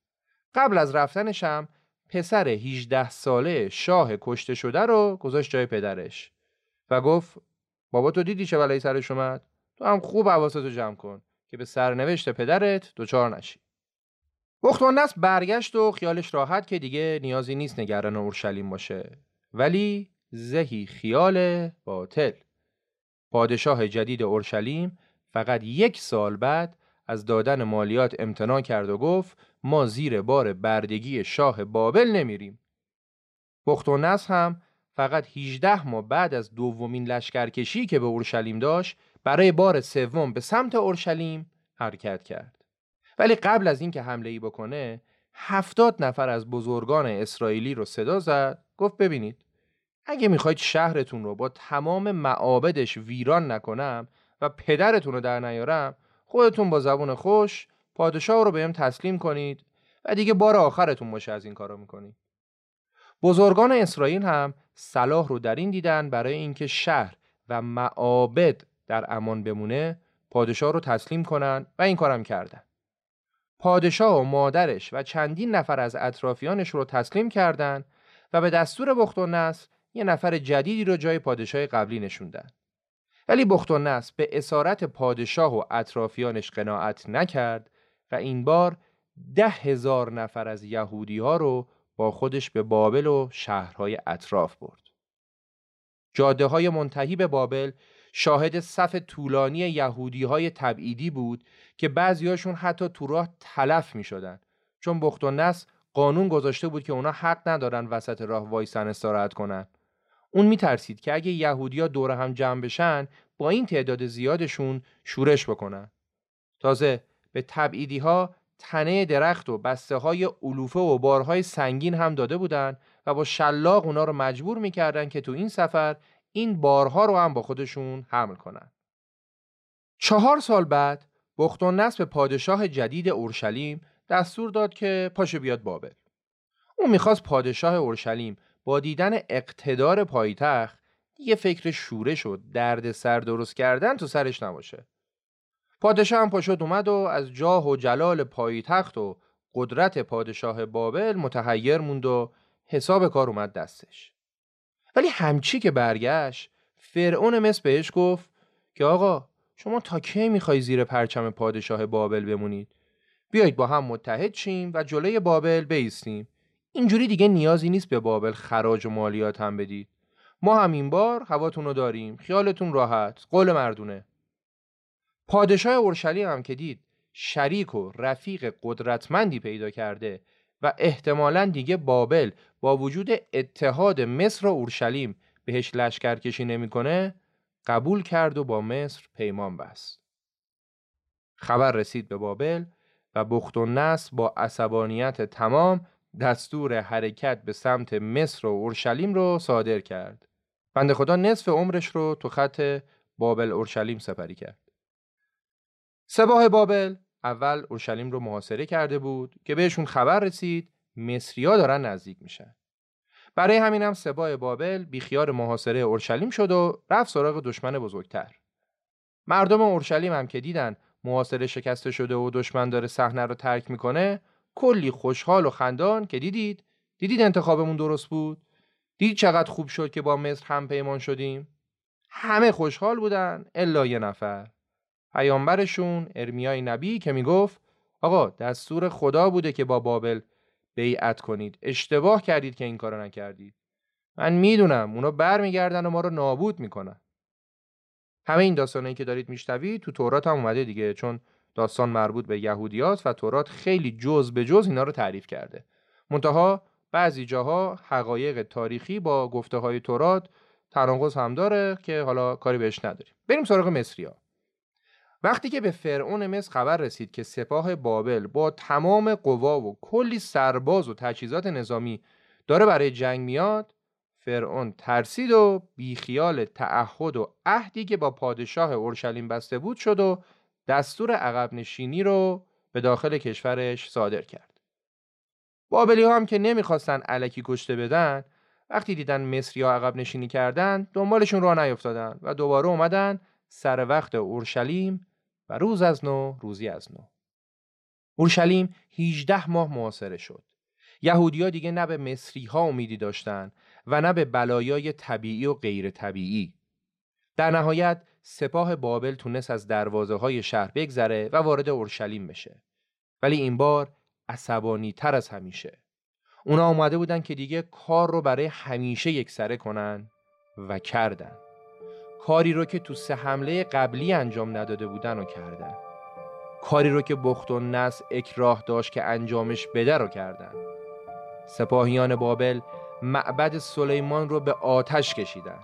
قبل از رفتنش هم پسر 18 ساله شاه کشته شده رو گذاشت جای پدرش و گفت بابا تو دیدی چه بلایی سرش اومد؟ تو هم خوب حواستو جمع کن که به سرنوشت پدرت دچار نشی. بختماننصر برگشت و خیالش راحت که دیگه نیازی نیست نگران اورشلیم باشه. ولی زهی خیال باطل. پادشاه جدید اورشلیم فقط 1 سال بعد از دادن مالیات امتناع کرد و گفت ما زیر بار بردگی شاه بابل نمیریم. بختماننصر هم فقط 18 ماه بعد از دومین لشکرکشی که به اورشلیم داشت برای بار سوم به سمت اورشلیم حرکت کرد. ولی قبل از اینکه حمله‌ای بکنه 70 نفر از بزرگان اسرائیلی رو صدا زد، گفت ببینید اگه میخواید شهرتون رو با تمام معابدش ویران نکنم و پدرتون رو در نیارم، خودتون با زبون خوش پادشاه رو بهم تسلیم کنید و دیگه بار آخرتون باشه از این کارا میکنید. بزرگان اسرائیل هم صلاح رو در این دیدن برای اینکه شهر و معابد در امان بمونه پادشاه رو تسلیم کنن و این کارم کردن. پادشاه و مادرش و چندین نفر از اطرافیانش رو تسلیم کردند و به دستور بختماننصر 1 نفر جدیدی رو جای پادشاه قبلی نشوندن. ولی بختماننصر به اسارت پادشاه و اطرافیانش قناعت نکرد و این بار 10,000 نفر از یهودی ها رو با خودش به بابل و شهرهای اطراف برد. جاده های منتهی به بابل شاهد صف طولانی یهودی‌های تبعیدی بود که بعضی‌هاشون حتی تو راه تلف می‌شدن، چون بختماننصر قانون گذاشته بود که اونا حق ندارن وسط راه وایسن استراحت کنن. اون می‌ترسید که اگه یهودی‌ها دور هم جمع بشن با این تعداد زیادشون شورش بکنن. تازه به تبعیدی‌ها تنه درخت و بسته‌های علوفه و بارهای سنگین هم داده بودن و با شلاق اونا رو مجبور می‌کردن که تو این سفر این بارها رو هم با خودشون حمل کنن. 4 سال بعد بختماننصر به پادشاه جدید اورشلیم دستور داد که پاشو بیاد بابل. اون میخواست پادشاه اورشلیم با دیدن اقتدار پایتخت دیگه فکر شورش و درد سر درست کردن تو سرش نباشه. پادشاه هم پاشد اومد و از جاه و جلال پایتخت و قدرت پادشاه بابل متحیر موند و حساب کار اومد دستش. ولی همچی که برگشت فرعون مصر بهش گفت که آقا شما تا کی میخوای زیر پرچم پادشاه بابل بمونید؟ بیایید با هم متحد شیم و جلوی بابل بایستیم. اینجوری دیگه نیازی نیست به بابل خراج و مالیات هم بدید. ما هم این بار هواتون رو داریم، خیالتون راحت، قول مردونه. پادشاه اورشلیم هم که دید شریک و رفیق قدرتمندی پیدا کرده و احتمالاً دیگه بابل با وجود اتحاد مصر و اورشلیم بهش لشکرکشی نمی‌کنه، قبول کرد و با مصر پیمان بست. خبر رسید به بابل و بختماننصر با عصبانیت تمام دستور حرکت به سمت مصر و اورشلیم رو صادر کرد. بنده خدا نصف عمرش رو تو خط بابل اورشلیم سپری کرد. سپاه بابل اول اورشلیم رو محاصره کرده بود که بهشون خبر رسید مصری‌ها دارن نزدیک میشن. برای همین هم سپاه بابل بیخیال محاصره اورشلیم شد و رفت سراغ دشمن بزرگتر. مردم اورشلیم هم که دیدن محاصره شکسته شده و دشمن داره صحنه رو ترک میکنه، کلی خوشحال و خندان که دیدید انتخابمون درست بود، دیدید چقدر خوب شد که با مصر هم پیمان شدیم. همه خوشحال بودن الا یه نفر، پیامبرشون ارمیای نبی که میگفت آقا دستور خدا بوده که با بابل بیعت کنید، اشتباه کردید که این کارو نکردید. من میدونم اونا برمیگردن و ما رو نابود میکنن. همه این داستانایی که دارید میشنوید تو تورات هم اومده دیگه، چون داستان مربوط به یهودیاست و تورات خیلی جز به جز اینا رو تعریف کرده. منتها بعضی جاها حقایق تاریخی با گفته های تورات تناقض هم داره که حالا کاری بهش نداریم. بریم سراغ مصری‌ها. وقتی که به فرعون مصر خبر رسید که سپاه بابل با تمام قوا و کلی سرباز و تجهیزات نظامی داره برای جنگ میاد، فرعون ترسید و بیخیال تعهد و عهدی که با پادشاه اورشلیم بسته بود شد و دستور عقب نشینی رو به داخل کشورش صادر کرد. بابلی ها هم که نمیخواستن الکی کشته بدن، وقتی دیدن مصری ها عقب نشینی کردن دنبالشون راه نیفتادن و دوباره اومدن سر وقت اورشلیم و روز از نو روزی از نو. اورشلیم 18 ماه محاصره شد. یهودی‌ها دیگه نه به مصری‌ها امیدی داشتن و نه به بلایای طبیعی و غیر طبیعی. در نهایت سپاه بابل تونست از دروازه‌های شهر بگذره و وارد اورشلیم بشه. ولی این بار عصبانی‌تر از همیشه. اونا اومده بودن که دیگه کار رو برای همیشه یکسره کنن و کردن. کاری رو که تو 3 حمله قبلی انجام نداده بودن و کردن. کاری رو که بخت و نصر اکراه داشت که انجامش بده رو کردن. سپاهیان بابل معبد سلیمان رو به آتش کشیدن.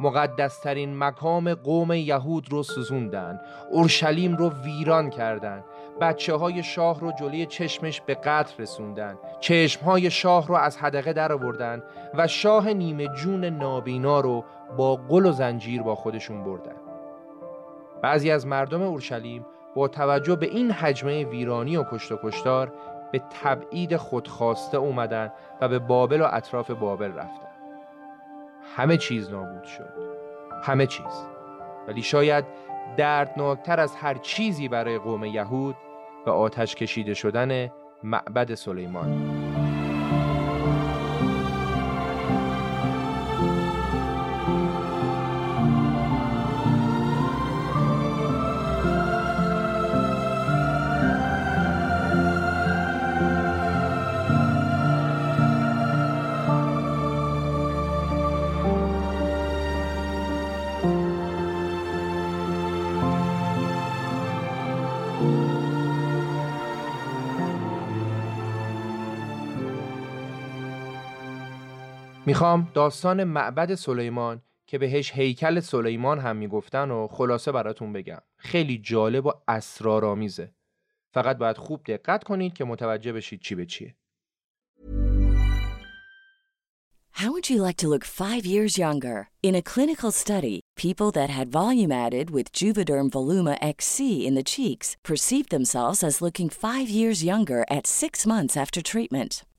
مقدسترین مقام قوم یهود رو سوزوندن. اورشلیم رو ویران کردن. بچه‌های شاه رو جلوی چشمش به قتل رسوندن. چشم‌های شاه رو از حدقه درآوردن و شاه نیمه جون نابینا رو با قل و زنجیر با خودشون بردن. بعضی از مردم اورشلیم با توجه به این حجم ویرانی و کشت و کشتار به تبعید خودخواسته اومدن و به بابل و اطراف بابل رفتن. همه چیز نابود شد. همه چیز. ولی شاید دردناکتر از هر چیزی برای قوم یهود به آتش کشیده شدن معبد سلیمان. میخوام داستان معبد سلیمان که بهش هیکل سلیمان هم میگفتن و خلاصه براتون بگم. خیلی جالب و اسرارآمیزه. فقط باید خوب دقت کنید که متوجه بشید چی به چیه. How would you like to look 5 years younger? In a clinical study, people that had volume added with Juvederm Voluma XC in the cheeks perceived themselves as looking 5 years younger at 6 months after treatment.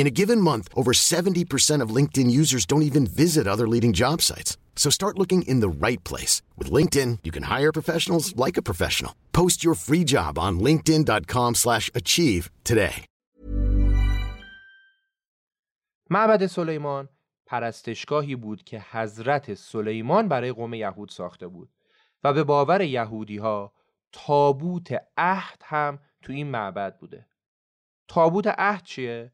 In a given month, over 70% of LinkedIn users don't even visit other leading job sites. So start looking in the right place. With LinkedIn, you can hire professionals like a professional. Post your free job on linkedin.com/achieve today. معبد سلیمان پرستشگاهی بود که حضرت سلیمان برای قوم یهود ساخته بود و به باور یهودی‌ها تابوت عهد هم تو این معبد بوده. تابوت عهد چیه؟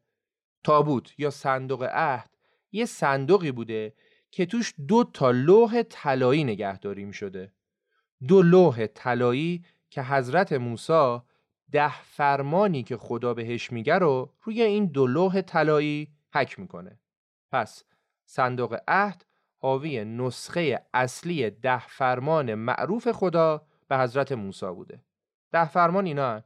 تابوت یا صندوق عهد یه صندوقی بوده که توش 2 تا لوح طلایی نگهداری می‌شده. 2 لوح طلایی که حضرت موسی 10 فرمانی که خدا بهش میگه رو روی این 2 لوح طلایی حک میکنه. پس صندوق عهد حاوی نسخه اصلی 10 فرمان معروف خدا به حضرت موسی بوده. 10 فرمان اینا: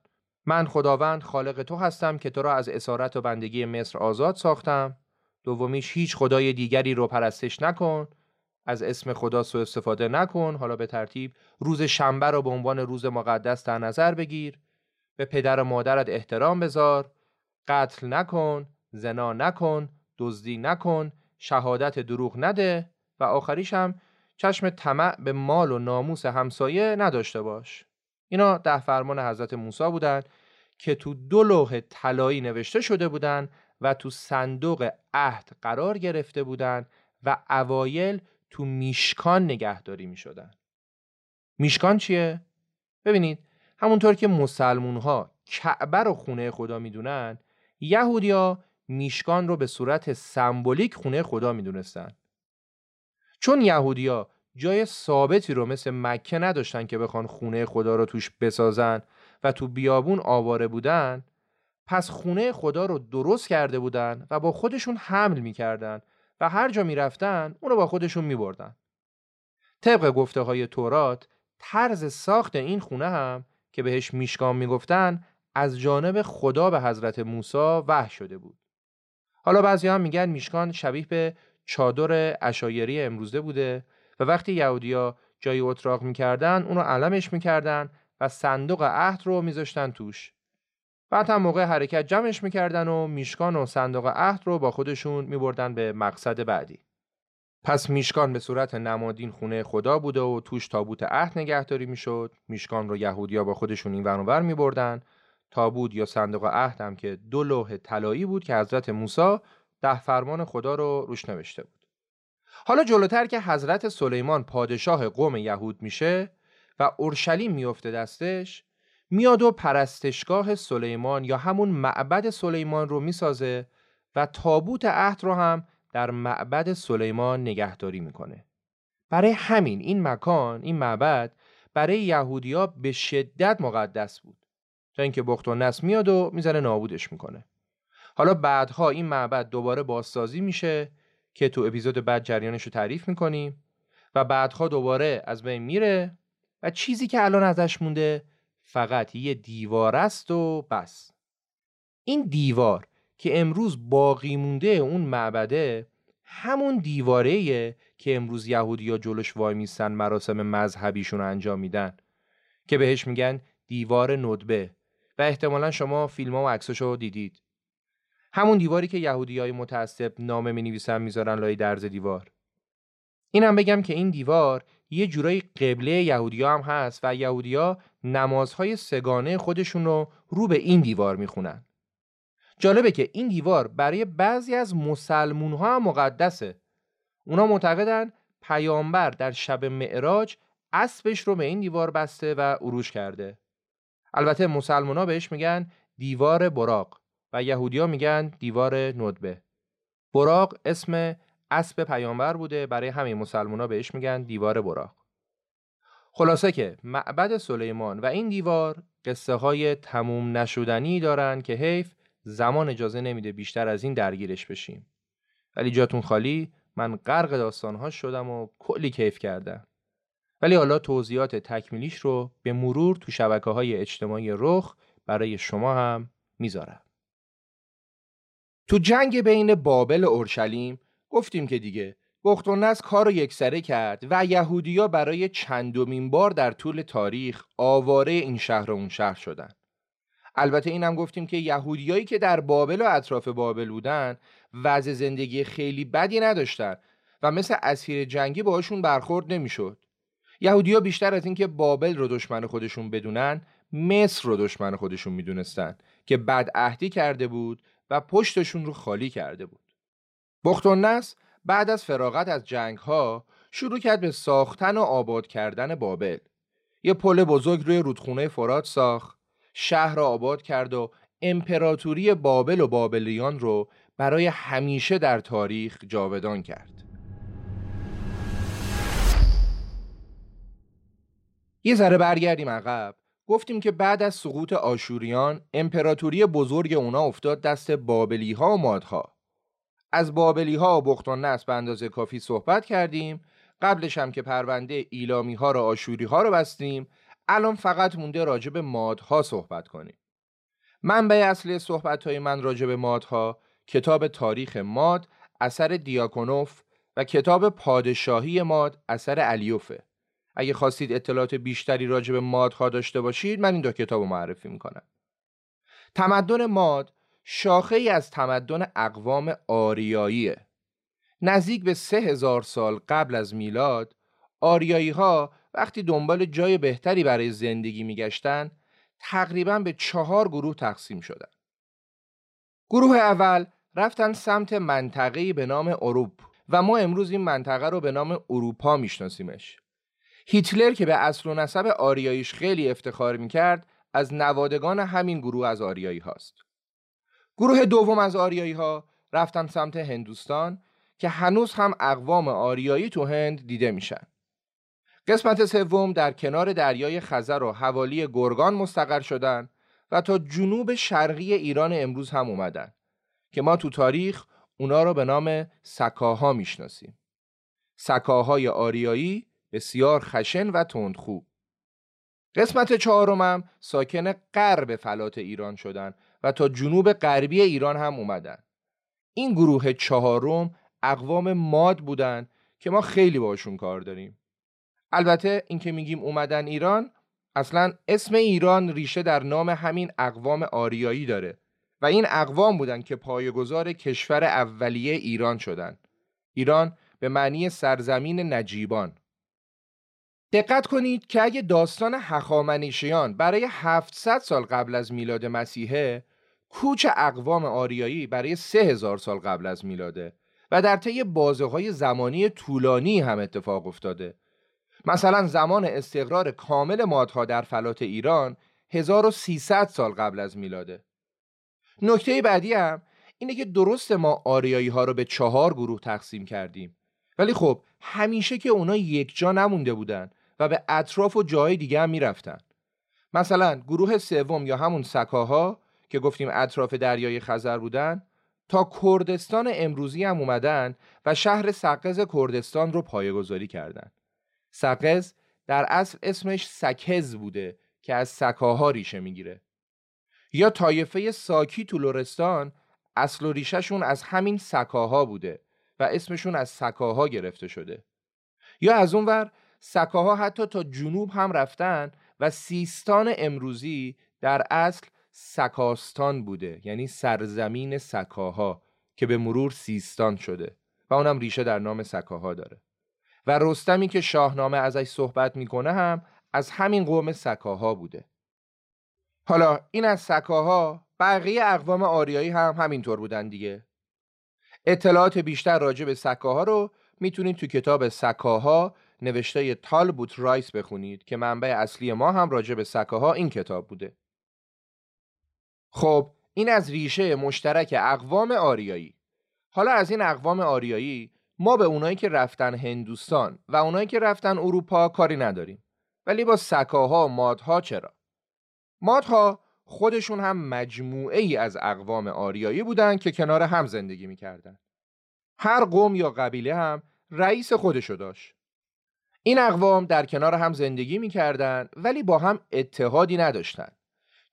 من خداوند خالق تو هستم که تو را از اسارت و بندگی مصر آزاد ساختم. دومیش هیچ خدای دیگری رو پرستش نکن. از اسم خدا سوء استفاده نکن. حالا به ترتیب روز شنبه رو به عنوان روز مقدس در نظر بگیر. به پدر و مادرت احترام بذار. قتل نکن. زنا نکن. دزدی نکن. شهادت دروغ نده. و آخریش هم چشم طمع به مال و ناموس همسایه نداشته باش. اینا 10 فرمان حضرت موسی بودن که تو 2 لوح طلایی نوشته شده بودن و تو صندوق عهد قرار گرفته بودند و اوایل تو میشکان نگهداری می شدن. میشکان چیه؟ ببینید همونطور که مسلمون ها کعبه رو خونه خدا می دونن، یهودی ها میشکان رو به صورت سمبولیک خونه خدا می دونستن. چون یهودی ها جای ثابتی رو مثل مکه نداشتن که بخوان خونه خدا رو توش بسازن و تو بیابون آواره بودن، پس خونه خدا رو درست کرده بودن و با خودشون حمل می کردن و هر جا می رفتن اون رو با خودشون می بردن. طبق گفته های تورات، طرز ساخت این خونه هم که بهش میشکان می گفتن از جانب خدا به حضرت موسی وحی شده بود. حالا بعضی هم میگن میشکان شبیه به چادر عشایری امروزه بوده و وقتی یهودیا جای اتراق میکردن اون رو علمش میکردن و صندوق عهد رو میذاشتن توش. بعد هم موقع حرکت جمعش میکردن و میشکان و صندوق عهد رو با خودشون میبردن به مقصد بعدی. پس میشکان به صورت نمادین خونه خدا بوده و توش تابوت عهد نگهداری میشد. میشکان رو یهودیا با خودشون این ور اونور میبردن. تابوت یا صندوق عهد هم که 2 لوح طلایی بود که حضرت موسی 10 فرمان خدا رو روش نوشته بود. حالا جلوتر که حضرت سلیمان پادشاه قوم یهود میشه و اورشلیم میفته دستش، میاد و پرستشگاه سلیمان یا همون معبد سلیمان رو میسازه و تابوت عهد رو هم در معبد سلیمان نگهداری میکنه. برای همین این مکان، این معبد برای یهودی‌ها به شدت مقدس بود. تا اینکه بختالنصر میاد و میزنه نابودش میکنه. حالا بعدها این معبد دوباره بازسازی میشه که تو اپیزود بعد جریانش رو تعریف میکنیم و بعدها دوباره از بین میره و چیزی که الان ازش مونده فقط یه دیوار است و بس. این دیوار که امروز باقی مونده اون معبده همون دیواریه که امروز یهودی‌ها جلوش وای میستن مراسم مذهبیشون انجام میدن که بهش میگن دیوار ندبه و احتمالا شما فیلم‌ها و عکساشو دیدید. همون دیواری که یهودی‌های متعصب نامه می‌نویسن میذارن لای درز دیوار. اینم بگم که این دیوار یه جورایی قبله یهودی‌ها هم هست و یهودی‌ها نمازهای سگانه خودشون رو به این دیوار میخونن. جالبه که این دیوار برای بعضی از مسلمون‌ها هم مقدسه. اونا معتقدن پیامبر در شب معراج اسبش رو به این دیوار بسته و عروج کرده. البته مسلمان‌ها بهش میگن دیوار براق و یهودی‌ها میگن دیوار ندبه. براق اسم اسب پیامبر بوده، برای همین مسلمان‌ها بهش میگن دیوار براق. خلاصه که معبد سلیمان و این دیوار قصه های تموم نشدنی دارن که حیف زمان اجازه نمیده بیشتر از این درگیرش بشیم، ولی جاتون خالی، من غرق داستان‌ها شدم و کلی کیف کردم. ولی حالا توضیحات تکمیلیش رو به مرور تو شبکه‌های اجتماعی رخ برای شما هم میذارم. تو جنگ بین بابل و اورشلیم گفتیم که دیگه بختالنصر کار رو یکسره کرد و یهودی‌ها برای چندمین بار در طول تاریخ آواره این شهر و اون شهر شدن. البته اینم گفتیم که یهودیایی که در بابل و اطراف بابل بودن وضع زندگی خیلی بدی نداشتن و مثل اسیر جنگی باهاشون برخورد نمیشد. یهودی‌ها بیشتر از این که بابل رو دشمن خودشون بدونن، مصر رو دشمن خودشون میدونستن که بدعهدی کرده بود و پشتشون رو خالی کرده بود. بختالنصر بعد از فراغت از جنگ‌ها شروع کرد به ساختن و آباد کردن بابل. یه پل بزرگ روی رودخونه فرات ساخت، شهر را آباد کرد و امپراتوری بابل و بابلیان رو برای همیشه در تاریخ جاودان کرد. یه ذره برگردیم عقب. گفتیم که بعد از سقوط آشوریان امپراتوری بزرگ اونا افتاد دست بابلی‌ها و مادها. از بابلی‌ها و بختالنصر به اندازه کافی صحبت کردیم. قبلش هم که پرونده ایلامی‌ها و آشوری‌ها رو بستیم. الان فقط مونده راجب مادها صحبت کنیم. منبع اصلی صحبت‌های من راجب مادها کتاب تاریخ ماد اثر دیاکونوف و کتاب پادشاهی ماد اثر الیوفه. اگه خواستید اطلاعات بیشتری راجب مادها داشته باشید من این 2 کتاب رو معرفی میکنم. تمدن ماد شاخه‌ای از تمدن اقوام آریاییه. نزدیک به 3000 سال قبل از میلاد آریایی‌ها وقتی دنبال جای بهتری برای زندگی میگشتن تقریباً به 4 گروه تقسیم شدن. گروه اول رفتن سمت منطقه‌ای به نام اروپ و ما امروز این منطقه رو به نام اروپا میشناسیمش. هیتلر که به اصل و نسب آریاییش خیلی افتخار میکرد از نوادگان همین گروه از آریایی هاست. گروه دوم از آریایی ها رفتن سمت هندوستان که هنوز هم اقوام آریایی تو هند دیده میشن. قسمت سوم در کنار دریای خزر و حوالی گرگان مستقر شدن و تا جنوب شرقی ایران امروز هم اومدن که ما تو تاریخ اونا رو به نام سکاها میشناسیم. سکاهای آریایی بسیار خشن و تندخو. قسمت چهارمم ساکن غرب فلات ایران شدن و تا جنوب غربی ایران هم اومدن. این گروه چهارم اقوام ماد بودن که ما خیلی باشون کار داریم. البته این که میگیم اومدن ایران، اصلا اسم ایران ریشه در نام همین اقوام آریایی داره و این اقوام بودن که پایه‌گذار کشور اولیه ایران شدن. ایران به معنی سرزمین نجیبان. دقت کنید که اگه داستان هخامنشیان برای 700 سال قبل از میلاد مسیحه، کوچ اقوام آریایی برای 3000 سال قبل از میلاده و در طی بازه‌های زمانی طولانی هم اتفاق افتاده. مثلا زمان استقرار کامل مادها در فلات ایران 1300 سال قبل از میلاده. نکته بعدی هم اینه که درست ما آریایی ها رو به 4 گروه تقسیم کردیم، ولی خب همیشه که اونا یک جا نمونده بودن و به اطراف و جای دیگه هم میرفتن. مثلا گروه سوم یا همون سکاها که گفتیم اطراف دریای خزر بودن، تا کردستان امروزی هم اومدن و شهر سقز کردستان رو پایه‌گذاری کردن. سقز در اصل اسمش سکز بوده که از سکاها ریشه میگیره. یا طایفه ساکی تو لرستان اصل و ریشه‌شون از همین سکاها بوده و اسمشون از سکاها گرفته شده. یا از اونور سکاها حتی تا جنوب هم رفتن و سیستان امروزی در اصل سکاستان بوده، یعنی سرزمین سکاها که به مرور سیستان شده و اونم ریشه در نام سکاها داره. و رستمی که شاهنامه ازش صحبت میکنه هم از همین قوم سکاها بوده. حالا این از سکاها، بقیه اقوام آریایی هم همینطور بودن دیگه. اطلاعات بیشتر راجع به سکاها رو میتونید تو کتاب سکاها نوشته تالبوت رایس بخونید که منبع اصلی ما هم راجع به سکاها این کتاب بوده. خب این از ریشه مشترک اقوام آریایی. حالا از این اقوام آریایی ما به اونایی که رفتن هندوستان و اونایی که رفتن اروپا کاری نداریم، ولی با سکاها و مادها چرا؟ مادها خودشون هم مجموعه ای از اقوام آریایی بودن که کنار هم زندگی میکردن. هر قوم یا قبیله هم رئیس خودشو داشت. این اقوام در کنار هم زندگی میکردن ولی با هم اتحادی نداشتن،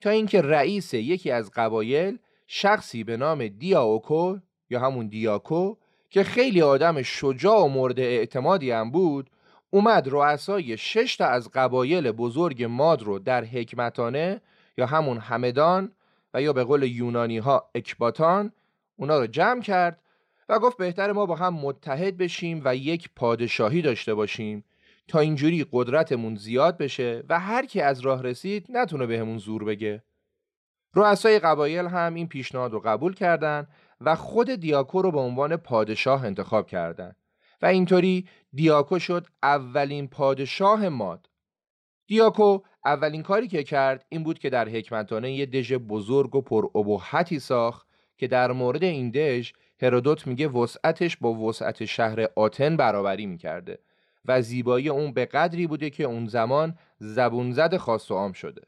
تا اینکه رئیس یکی از قبایل شخصی به نام دیاوکو یا همون دیاکو که خیلی آدم شجاع و مورد اعتمادی هم بود، اومد رؤسای 6 تا از قبایل بزرگ ماد رو در حکمتانه یا همون همدان و یا به قول یونانی ها اکباتان اونا رو جمع کرد و گفت بهتر ما با هم متحد بشیم و یک پادشاهی داشته باشیم تا اینجوری قدرتمون زیاد بشه و هر کی از راه رسید نتونه بهمون زور بگه. رؤسای قبایل هم این پیشنهاد رو قبول کردن و خود دیاکو رو به عنوان پادشاه انتخاب کردن و اینطوری دیاکو شد اولین پادشاه ماد. دیاکو اولین کاری که کرد این بود که در حکمتانه یه دژ بزرگ و پرابهتی ساخت که در مورد این دژ هرودوت میگه وسعتش با وسعت شهر آتن برابری میکرده و زیبایی اون به قدری بوده که اون زمان زبونزد خاص و عام شده.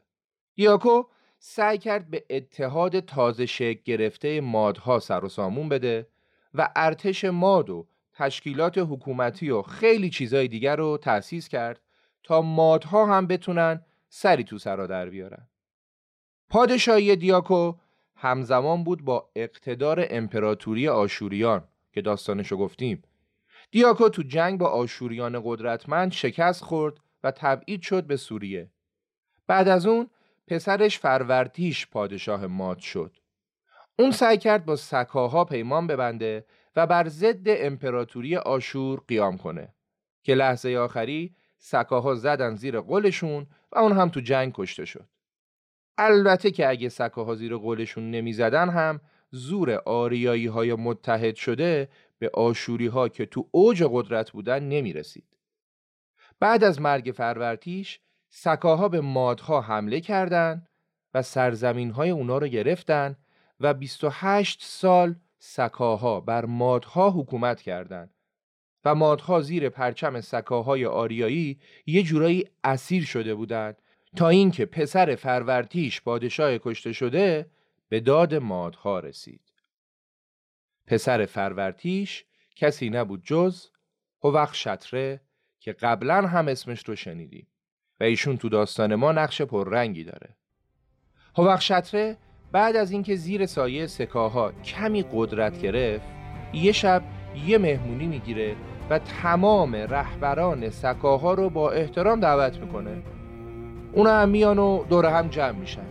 دیاکو سعی کرد به اتحاد تازه شکل گرفته مادها سر و سامون بده و ارتش ماد و تشکیلات حکومتی و خیلی چیزای دیگر رو تأسیس کرد تا مادها هم بتونن سری تو سرا در بیارن. پادشاهی دیاکو همزمان بود با اقتدار امپراتوری آشوریان که داستانشو گفتیم. دیاکو تو جنگ با آشوریان قدرتمند شکست خورد و تبعید شد به سوریه. بعد از اون پسرش فروردیش پادشاه ماد شد. اون سعی کرد با سکاها پیمان ببنده و بر ضد امپراتوری آشور قیام کنه که لحظه آخری سکاها زدن زیر قولشون و اون هم تو جنگ کشته شد. البته که اگه سکاها زیر قولشون نمی زدن هم زور آریایی‌های متحد شده به آشوری‌ها که تو اوج قدرت بودن نمی‌رسید. بعد از مرگ فرورتیش، سکاها به مادها حمله کردند و سرزمین‌های اونا رو گرفتن و 28 سال سکاها بر مادها حکومت کردند و مادها زیر پرچم سکاهای آریایی یه جورایی اسیر شده بودند تا اینکه پسر فرورتیش پادشاه کشته شده به داد مادها رسید. پسر فرورتیش کسی نبود جز هوخشتره که قبلا هم اسمش رو شنیدیم و ایشون تو داستان ما نقش پررنگی داره. هوخشتره بعد از اینکه زیر سایه سکاها کمی قدرت گرفت، یه شب یه مهمونی میگیره و تمام رهبران سکاها رو با احترام دعوت میکنه. اونا هم میان و دوره هم جمع میشن،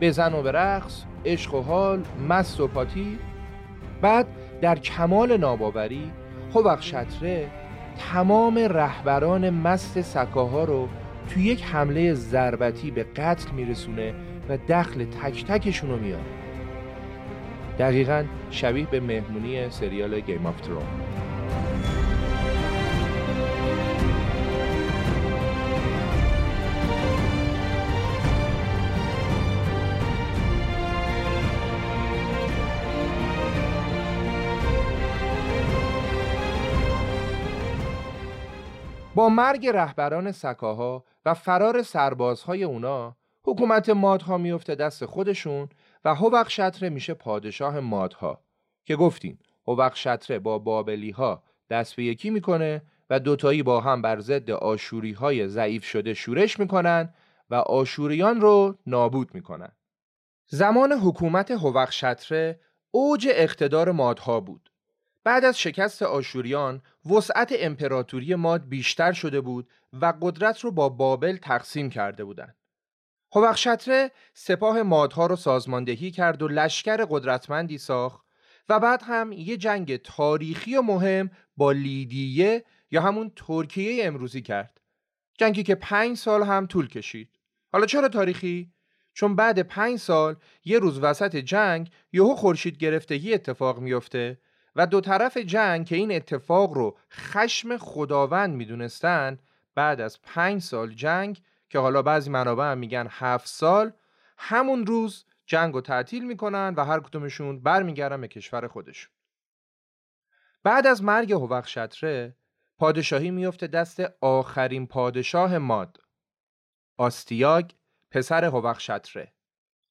بزن و برقص، عشق و حال، مست و پاتی. بعد در کمال ناباوری هوخشتره تمام رهبران مست سکاها رو توی یک حمله ضربتی به قتل میرسونه و دخل تک تکشون رو میاره. دقیقاً شبیه به مهمونی سریال گیم آف ترون. با مرگ رهبران سکاها و فرار سربازهای اونا، حکومت مادها میفته دست خودشون و هوخشتره میشه پادشاه مادها که گفتیم هوخشتره با بابلی ها دست به یکی میکنه و دوتایی با هم بر ضد آشوری های ضعیف شده شورش میکنن و آشوریان رو نابود میکنن. زمان حکومت هوخشتره اوج اقتدار مادها بود. بعد از شکست آشوریان، وسعت امپراتوری ماد بیشتر شده بود و قدرت رو با بابل تقسیم کرده بودند. هوخشتره سپاه مادها رو سازماندهی کرد و لشکر قدرتمندی ساخت و بعد هم یه جنگ تاریخی و مهم با لیدیه یا همون ترکیه امروزی کرد. جنگی که 5 سال هم طول کشید. حالا چرا تاریخی؟ چون بعد 5 سال یه روز وسط جنگ یهو خورشید گرفتگی اتفاق میفته و دو طرف جنگ که این اتفاق رو خشم خداوند میدونستن، بعد از 5 سال جنگ که حالا بعضی منابع هم میگن 7 سال، همون روز جنگ رو تعطیل میکنن و هر کدومشون برمیگردن به کشور خودشون. بعد از مرگ هوخشتره، پادشاهی میفته دست آخرین پادشاه ماد، آستیاگ پسر هوخشتره.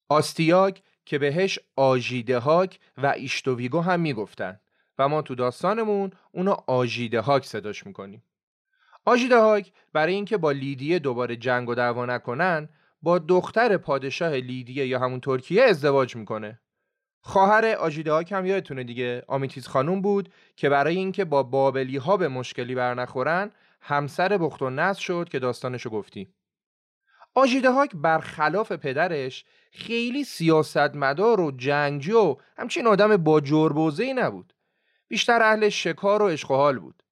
آستیاگ که بهش آژیدهاک و ایشتویگو هم میگفتن و ما تو داستانمون اونو آژیدهاک صداش میکنیم. آژیدهاک برای اینکه با لیدیه دوباره جنگ و دعوا نکنن، با دختر پادشاه لیدیه یا همون ترکیه ازدواج میکنه. خواهر آژیدهاک هم یادتونه دیگه، آمیتیس خانوم بود که برای اینکه با بابلی ها به مشکلی برنخورن همسر بخت و نصر شد که داستانشو گفتیم. آژیدهاک برخلاف پدرش خیلی سیاستمدار و جنگجو، همچین آدم با جربوزه‌ای نبود. بیشتر اهل شکار و عشق و حال بود.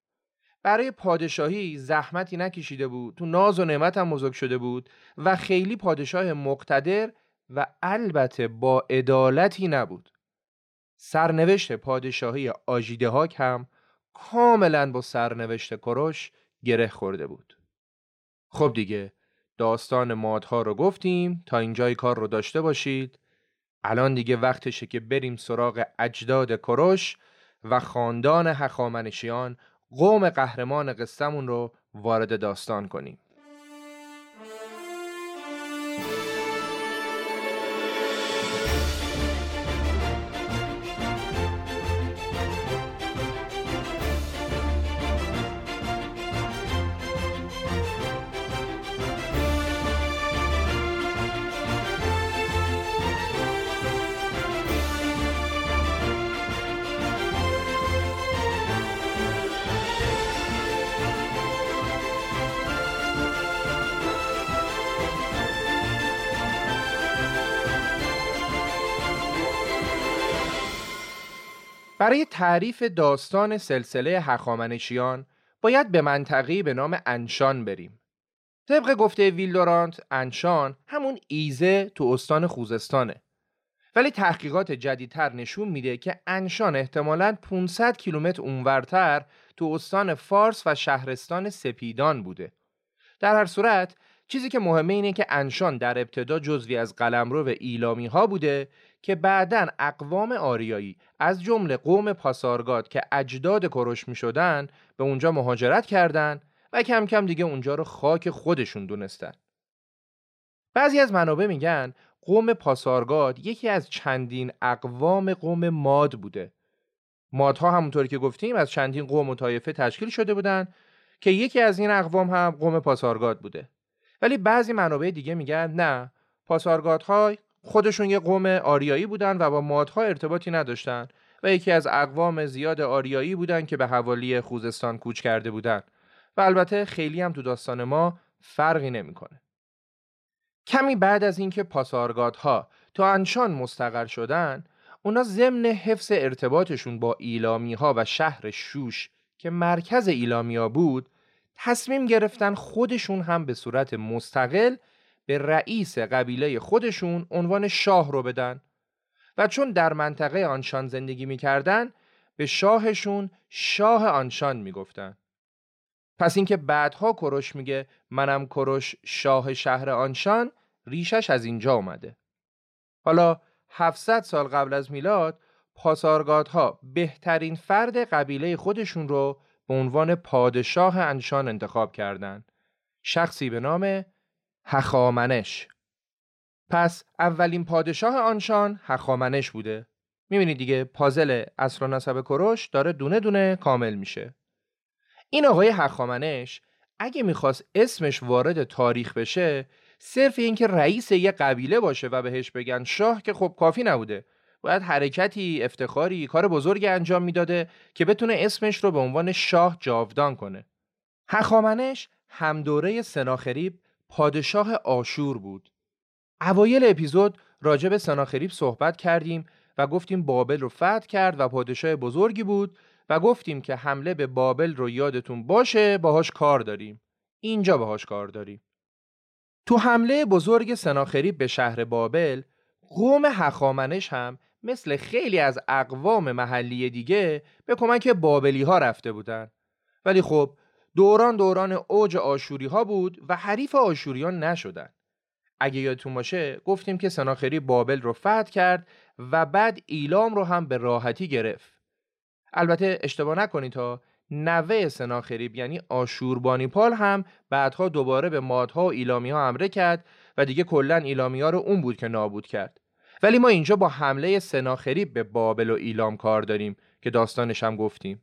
برای پادشاهی زحمتی نکشیده بود، تو ناز و نعمت هم بزرگ شده بود و خیلی پادشاه مقتدر و البته با عدالتی نبود. سرنوشت پادشاهی آژیدهاک هم کاملا با سرنوشت کوروش گره خورده بود. خب دیگه داستان مادها رو گفتیم، تا اینجای کار رو داشته باشید. الان دیگه وقتشه که بریم سراغ اجداد کوروش و خاندان هخامنشیان، قوم قهرمان قصه‌مون رو وارد داستان کنیم. برای تعریف داستان سلسله هخامنشیان باید به منطقه‌ای به نام انشان بریم. طبق گفته ویلدورانت، انشان همون ایزه تو استان خوزستانه. ولی تحقیقات جدیدتر نشون میده که انشان احتمالاً 500 کیلومتر اونورتر تو استان فارس و شهرستان سپیدان بوده. در هر صورت چیزی که مهمه اینه که انشان در ابتدا جزوی از قلمرو ایلامی ها بوده که بعداً اقوام آریایی از جمله قوم پاسارگاد که اجداد کوروش می شدن به اونجا مهاجرت کردن و کم کم دیگه اونجا رو خاک خودشون دونستن. بعضی از منابع میگن قوم پاسارگاد یکی از چندین اقوام قوم ماد بوده. مادها همونطوری که گفتیم از چندین قوم و طایفه تشکیل شده بودن که یکی از این اقوام هم قوم پاسارگاد بوده. ولی بعضی منابع دیگه میگن نه، پاسارگادها خودشون یه قوم آریایی بودن و با مادها ارتباطی نداشتن و یکی از اقوام زیاد آریایی بودن که به حوالی خوزستان کوچ کرده بودن و البته خیلی هم تو داستان ما فرقی نمیکنه. کمی بعد از اینکه پاسارگادها تو انشان مستقر شدن، اونا ضمن حفظ ارتباطشون با ایلامی‌ها و شهر شوش که مرکز ایلامیا بود، تصمیم گرفتن خودشون هم به صورت مستقل به رئیس قبیله خودشون عنوان شاه رو بدن و چون در منطقه آنشان زندگی می‌کردن، به شاهشون شاه آنشان می‌گفتن. پس اینکه بعدها کوروش میگه منم کوروش شاه شهر آنشان، ریشش از اینجا اومده. حالا 700 سال قبل از میلاد پاسارگادها بهترین فرد قبیله خودشون رو به عنوان پادشاه انشان انتخاب کردن، شخصی به نام هخامنش. پس اولین پادشاه آنشان هخامنش بوده. میبینید دیگه پازل اصل و نسب کوروش داره دونه دونه کامل میشه. این آقای هخامنش اگه میخواست اسمش وارد تاریخ بشه، صرف این که رئیس یه قبیله باشه و بهش بگن شاه که خب کافی نبوده، باید حرکتی، افتخاری، کار بزرگی انجام میداده که بتونه اسمش رو به عنوان شاه جاودان کنه. هخامنش همدوره سناخریب پادشاه آشور بود. اوایل اپیزود راجع به سناخریب صحبت کردیم و گفتیم بابل رو فتح کرد و پادشاه بزرگی بود و گفتیم که حمله به بابل رو یادتون باشه، باهاش کار داریم. اینجا باهاش کار داریم. تو حمله بزرگ سناخریب به شهر بابل، قوم هخامنش هم مثل خیلی از اقوام محلی دیگه به کمک بابلی ها رفته بودن. ولی خب دوران اوج آشوری ها بود و حریف آشوریان نشدن. اگه یادتون باشه گفتیم که سناخریب بابل رو فتح کرد و بعد ایلام رو هم به راحتی گرفت. البته اشتباه نکنید تا نوه سناخریب یعنی آشوربانیپال هم بعدها دوباره به مادها و ایلامیا حمله کرد و دیگه کلا ایلامیا رو اون بود که نابود کرد. ولی ما اینجا با حمله سناخریب به بابل و ایلام کار داریم که داستانش هم گفتیم.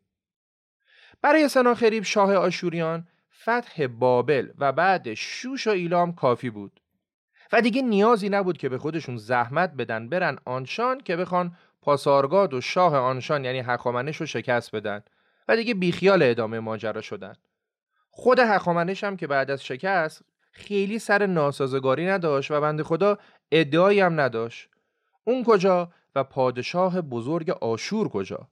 برای سناخریب شاه آشوریان فتح بابل و بعد شوش و ایلام کافی بود و دیگه نیازی نبود که به خودشون زحمت بدن برن آنشان که بخوان پاسارگاد و شاه آنشان یعنی هخامنش رو شکست بدن و دیگه بیخیال ادامه ماجرا شدن. خود هخامنش هم که بعد از شکست خیلی سر ناسازگاری نداشت و بنده خدا ادعایی هم نداشت. اون کجا و پادشاه بزرگ آشور کجا؟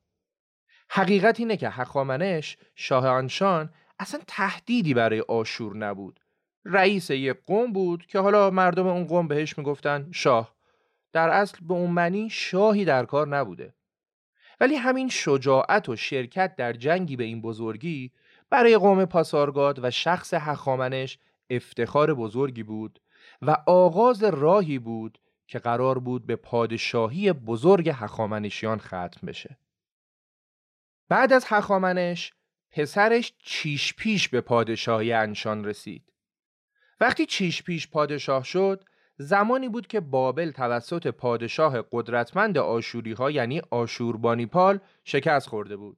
حقیقت اینه که هخامنش شاه آنشان اصلا تهدیدی برای آشور نبود. رئیس یک قوم بود که حالا مردم اون قوم بهش میگفتن شاه. در اصل به اون معنی شاهی در کار نبوده. ولی همین شجاعت و شرکت در جنگی به این بزرگی برای قوم پاسارگاد و شخص هخامنش افتخار بزرگی بود و آغاز راهی بود که قرار بود به پادشاهی بزرگ هخامنشیان ختم بشه. بعد از هخامنش پسرش چیشپیش به پادشاهی انشان رسید. وقتی چیشپیش پادشاه شد، زمانی بود که بابل توسط پادشاه قدرتمند آشوری‌ها یعنی آشوربانیپال شکست خورده بود.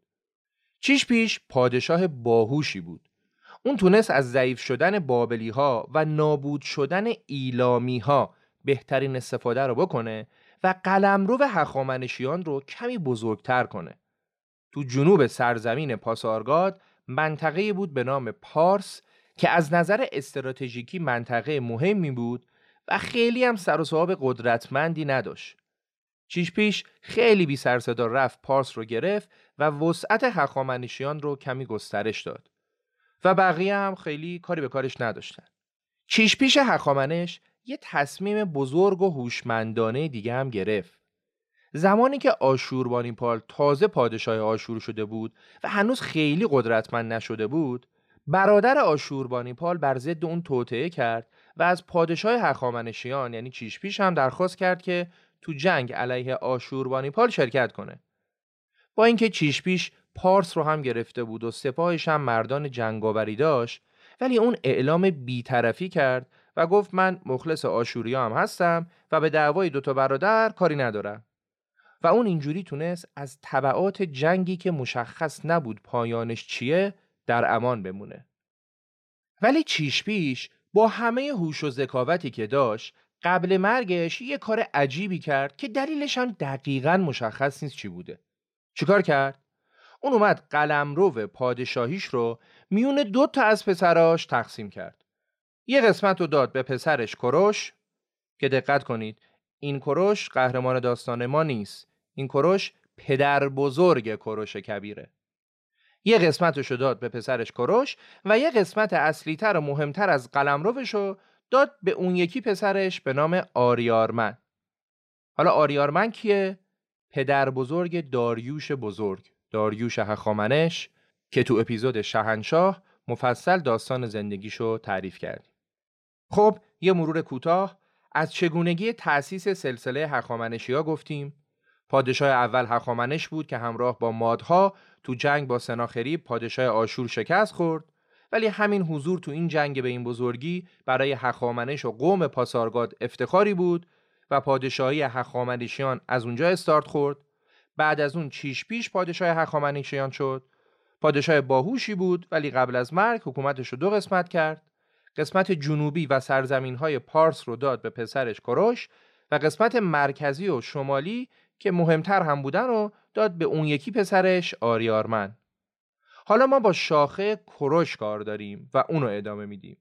چیشپیش پادشاه باهوشی بود. اون تونست از ضعیف شدن بابلی‌ها و نابود شدن ایلامی‌ها بهترین استفاده رو بکنه و قلمرو هخامنشیان رو کمی بزرگتر کنه. تو جنوب سرزمین پاسارگاد منطقه‌ای بود به نام پارس که از نظر استراتژیکی منطقه مهمی بود و خیلی هم سر و صاحب قدرتمندی نداشت. چیشپیش خیلی بی سر صدا رفت پارس رو گرفت و وسعت هخامنشیان رو کمی گسترش داد و بقیه هم خیلی کاری به کارش نداشتن. چیشپیش هخامنش یه تصمیم بزرگ و هوشمندانه دیگه هم گرفت. زمانی که آشوربانیپال تازه پادشاه آشور شده بود و هنوز خیلی قدرتمند نشده بود، برادر آشوربانیپال بر ضد اون توطئه کرد و از پادشاه هخامنشیان یعنی کیشپیش هم درخواست کرد که تو جنگ علیه آشوربانیپال شرکت کنه. با اینکه کیشپیش پارس رو هم گرفته بود و سپاهش هم مردان جنگاوری داشت، ولی اون اعلام بی‌طرفی کرد و گفت من مخلص آشوریا هم هستم و به دعوای دوتا برادر کاری ندارم. و اون اینجوری تونست از تبعات جنگی که مشخص نبود پایانش چیه در امان بمونه. ولی کیشپیش با همه هوش و ذکاوتی که داشت قبل مرگش یه کار عجیبی کرد که دلیلش هم دقیقاً مشخص نیست چی بوده. چیکار کرد؟ اون اومد قلمرو پادشاهیش رو میون دوتا از پسراش تقسیم کرد. یه قسمت رو داد به پسرش کوروش، که دقت کنید این کوروش قهرمان داستان ما نیست، این کوروش پدر بزرگ کوروش کبیره. یه قسمتش رو داد به پسرش کوروش و یه قسمت اصلی‌تر و مهمتر از قلمروش رو داد به اون یکی پسرش به نام آریارمن. حالا آریارمن کیه؟ پدر بزرگ داریوش بزرگ، داریوش هخامنش، که تو اپیزود شاهنشاه مفصل داستان زندگیشو تعریف کردیم. خب یه مرور کوتاه از چگونگی تأسیس سلسله هخامنشی‌ها گفتیم. پادشاه اول هخامنش بود که همراه با مادها تو جنگ با سناخریب پادشاه آشور شکست خورد، ولی همین حضور تو این جنگ به این بزرگی برای هخامنش و قوم پاسارگاد افتخاری بود و پادشاهی هخامنشیان از اونجا استارت خورد. بعد از اون کیشپیش پادشاه هخامنشیان شد. پادشاه باهوشی بود ولی قبل از مرگ حکومتش رو دو قسمت کرد. قسمت جنوبی و سرزمین‌های پارس رو داد به پسرش کوروش و قسمت مرکزی و شمالی که مهمتر هم بودن رو داد به اون یکی پسرش آریارمن. حالا ما با شاخه کوروش کار داریم و اون رو ادامه میدیم.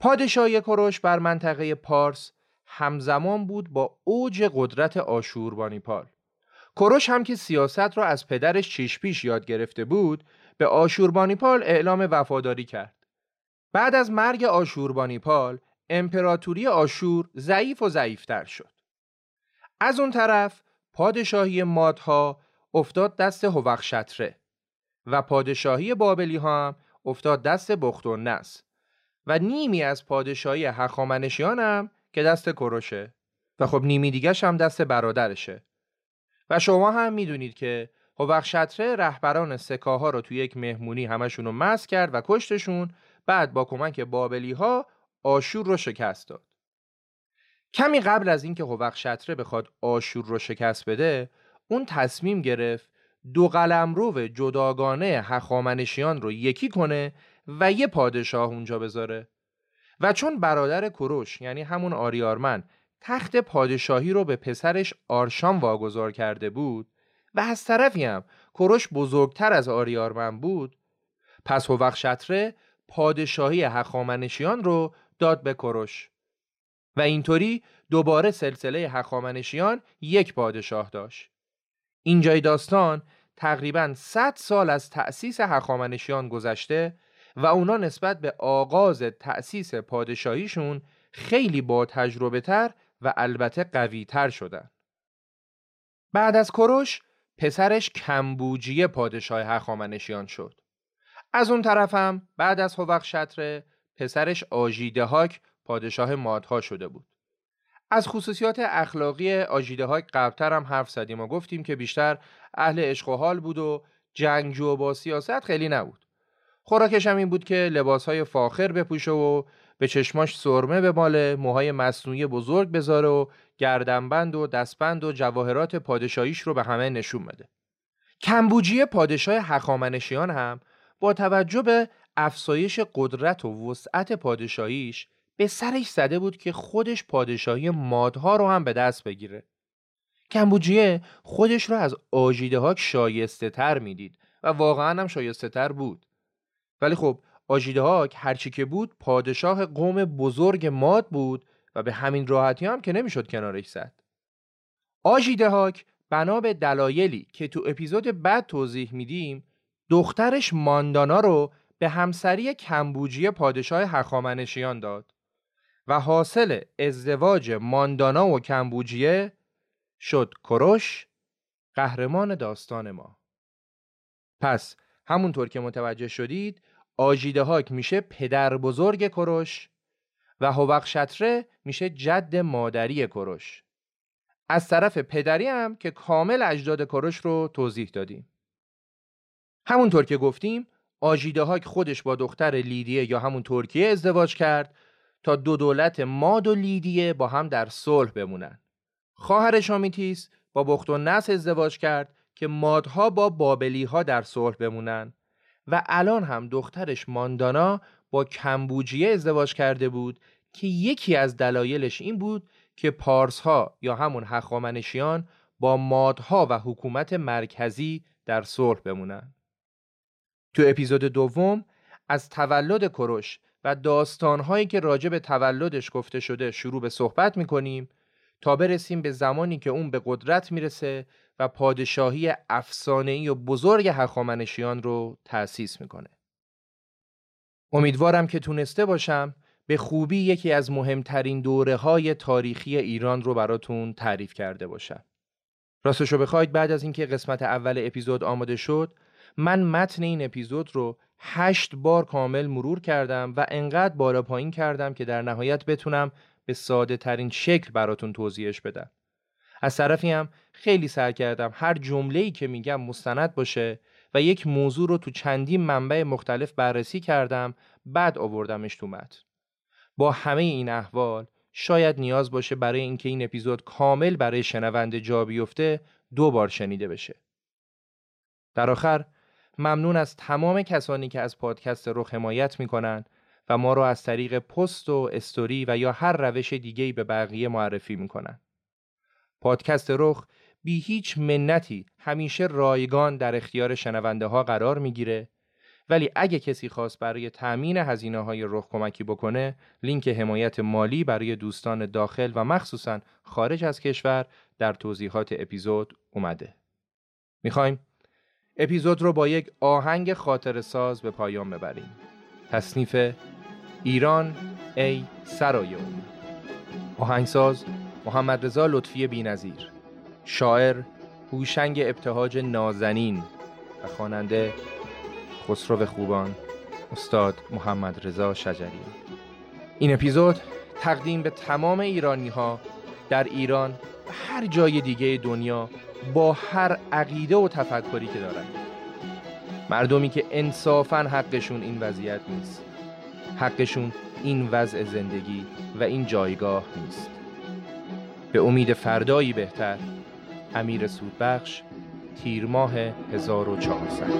پادشاهی کوروش بر منطقه پارس همزمان بود با اوج قدرت آشوربانیپال. کوروش هم که سیاست رو از پدرش کیشپیش یاد گرفته بود، به آشوربانیپال اعلام وفاداری کرد. بعد از مرگ آشوربانیپال، امپراتوری آشور ضعیف و ضعیفتر شد. از اون طرف، پادشاهی مادها افتاد دست هوخشتره و پادشاهی بابلی ها هم افتاد دست بختورنصر و نیمی از پادشاهی هخامنشیان هم که دست کوروشه و خب نیمی دیگه‌ش هم دست برادرشه. و شما هم میدونید که هوخشتره رهبران سکاها رو توی یک مهمونی همشون رو مسخ کرد و کشتشون، بعد با کمک بابلی ها آشور رو شکست داد. کمی قبل از اینکه هوخشتره بخواد آشور رو شکست بده، اون تصمیم گرفت دو قلمرو جداگانه هخامنشیان رو یکی کنه و یه پادشاه اونجا بذاره. و چون برادر کوروش یعنی همون آریارمن تخت پادشاهی رو به پسرش آرشام واگذار کرده بود و از طرفی هم کوروش بزرگتر از آریارمن بود، پس هوخشتره پادشاهی هخامنشیان رو داد به کوروش و اینطوری دوباره سلسله هخامنشیان یک پادشاه داشت. اینجای داستان تقریباً 100 سال از تأسیس هخامنشیان گذشته و اونا نسبت به آغاز تأسیس پادشاهیشون خیلی با تجربه تر و البته قوی تر شدن. بعد از کوروش پسرش کمبوجیه پادشاه هخامنشیان شد. از اون طرف هم بعد از هوخشتره پسرش آژیدهاک پادشاه مادها شده بود. از خصوصیات اخلاقی آژیدهاک قبلتر هم حرف زدیم و گفتیم که بیشتر اهل عشق و حال بود و جنگجو با سیاست خیلی نبود. خوراکش هم این بود که لباسهای فاخر بپوشه و به چشماش سرمه بماله، موهای مصنوعی بزرگ بذاره و گردنبند و دستبند و جواهرات پادشاهیش رو به همه نشون بده. کمبوجیه پادشاه هخامنشیان هم با توجه به افزایش قدرت و وسعت پادشاهیش به سرش زده بود که خودش پادشاهی مادها رو هم به دست بگیره. کمبوجیه خودش رو از آژیدهاک شایسته تر میدید و واقعا هم شایسته تر بود. ولی خب آژیدهاک هرچی که بود پادشاه قوم بزرگ ماد بود و به همین راحتی هم که نمیشد کنارش زد. آژیدهاک بنا به دلایلی که تو اپیزود بعد توضیح میدیم دخترش ماندانا رو به همسری کمبوجیه پادشاه هخامنشیان داد و حاصل ازدواج ماندانا و کمبوجیه شد کوروش قهرمان داستان ما. پس همونطور که متوجه شدید آژیدهاک میشه پدر بزرگ کوروش و هوبخشتره میشه جد مادری کوروش. از طرف پدری هم که کامل اجداد کوروش رو توضیح دادیم. همونطور که گفتیم آژیدهاک خودش با دختر لیدیه یا همون ترکیه ازدواج کرد تا دو دولت ماد و لیدیه با هم در صلح بمونن. خواهرش آمیتیس با بخت‌النصر ازدواج کرد که مادها با بابلی‌ها در صلح بمونن و الان هم دخترش ماندانا با کمبوجیه ازدواج کرده بود که یکی از دلایلش این بود که پارس‌ها یا همون هخامنشیان با مادها و حکومت مرکزی در صلح بمونن. تو اپیزود دوم از تولد کوروش و داستان‌هایی که راجع به تولدش گفته شده شروع به صحبت می‌کنیم تا برسیم به زمانی که اون به قدرت میرسه و پادشاهی افسانه‌ای و بزرگ هخامنشیان رو تأسیس میکنه. امیدوارم که تونسته باشم به خوبی یکی از مهمترین دوره‌های تاریخی ایران رو براتون تعریف کرده باشم. راستشو بخواید بعد از اینکه قسمت اول اپیزود آماده شد، من متن این اپیزود رو 8 بار کامل مرور کردم و انقدر بالا پایین کردم که در نهایت بتونم به ساده ترین شکل براتون توضیحش بدم. از طرفی هم خیلی سعی کردم هر جمله‌ای که میگم مستند باشه و یک موضوع رو تو چندین منبع مختلف بررسی کردم بعد آوردمش تو متن. با همه این احوال شاید نیاز باشه برای اینکه این اپیزود کامل برای شنونده جا بیفته 2 بار شنیده بشه. در آخر ممنون از تمام کسانی که از پادکست رخ حمایت میکنن و ما رو از طریق پست و استوری و یا هر روش دیگه‌ای به بقیه معرفی میکنن. پادکست رخ بی هیچ منتی همیشه رایگان در اختیار شنونده ها قرار میگیره، ولی اگه کسی خواست برای تأمین هزینه‌های رخ کمکی بکنه، لینک حمایت مالی برای دوستان داخل و مخصوصاً خارج از کشور در توضیحات اپیزود اومده. میخوایم اپیزود رو با یک آهنگ خاطره ساز به پایان ببریم. تصنیف ایران ای سرای اومد، آهنگساز محمد رضا لطفی بی‌نظیر، شاعر هوشنگ ابتهاج نازنین و خواننده خسرو خوبان استاد محمد رضا شجریان. این اپیزود تقدیم به تمام ایرانی‌ها در ایران و هر جای دیگه دنیا با هر عقیده و تفکری که دارن. مردمی که انصافاً حقشون این وضعیت نیست، حقشون این وضع زندگی و این جایگاه نیست. به امید فردایی بهتر. امیر سودبخش، تیر ماه 1400.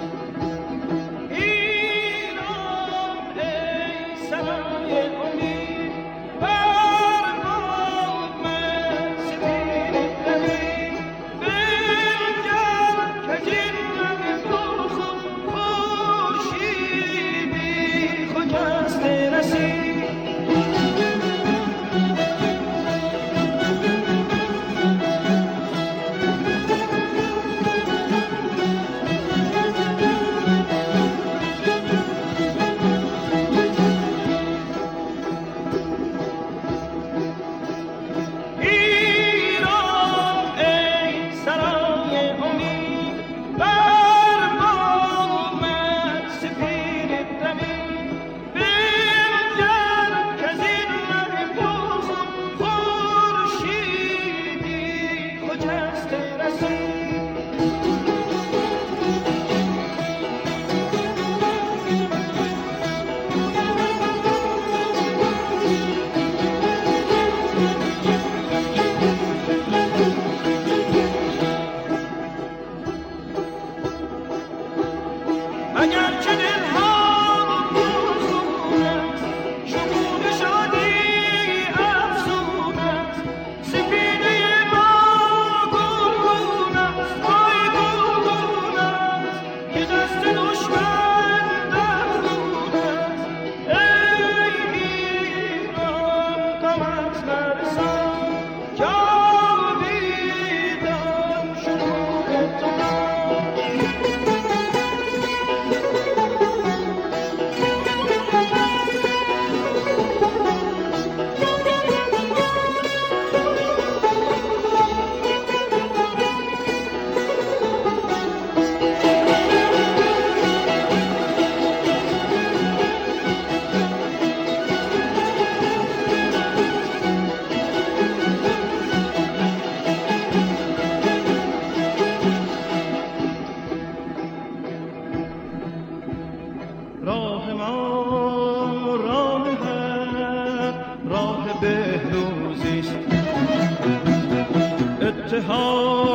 ها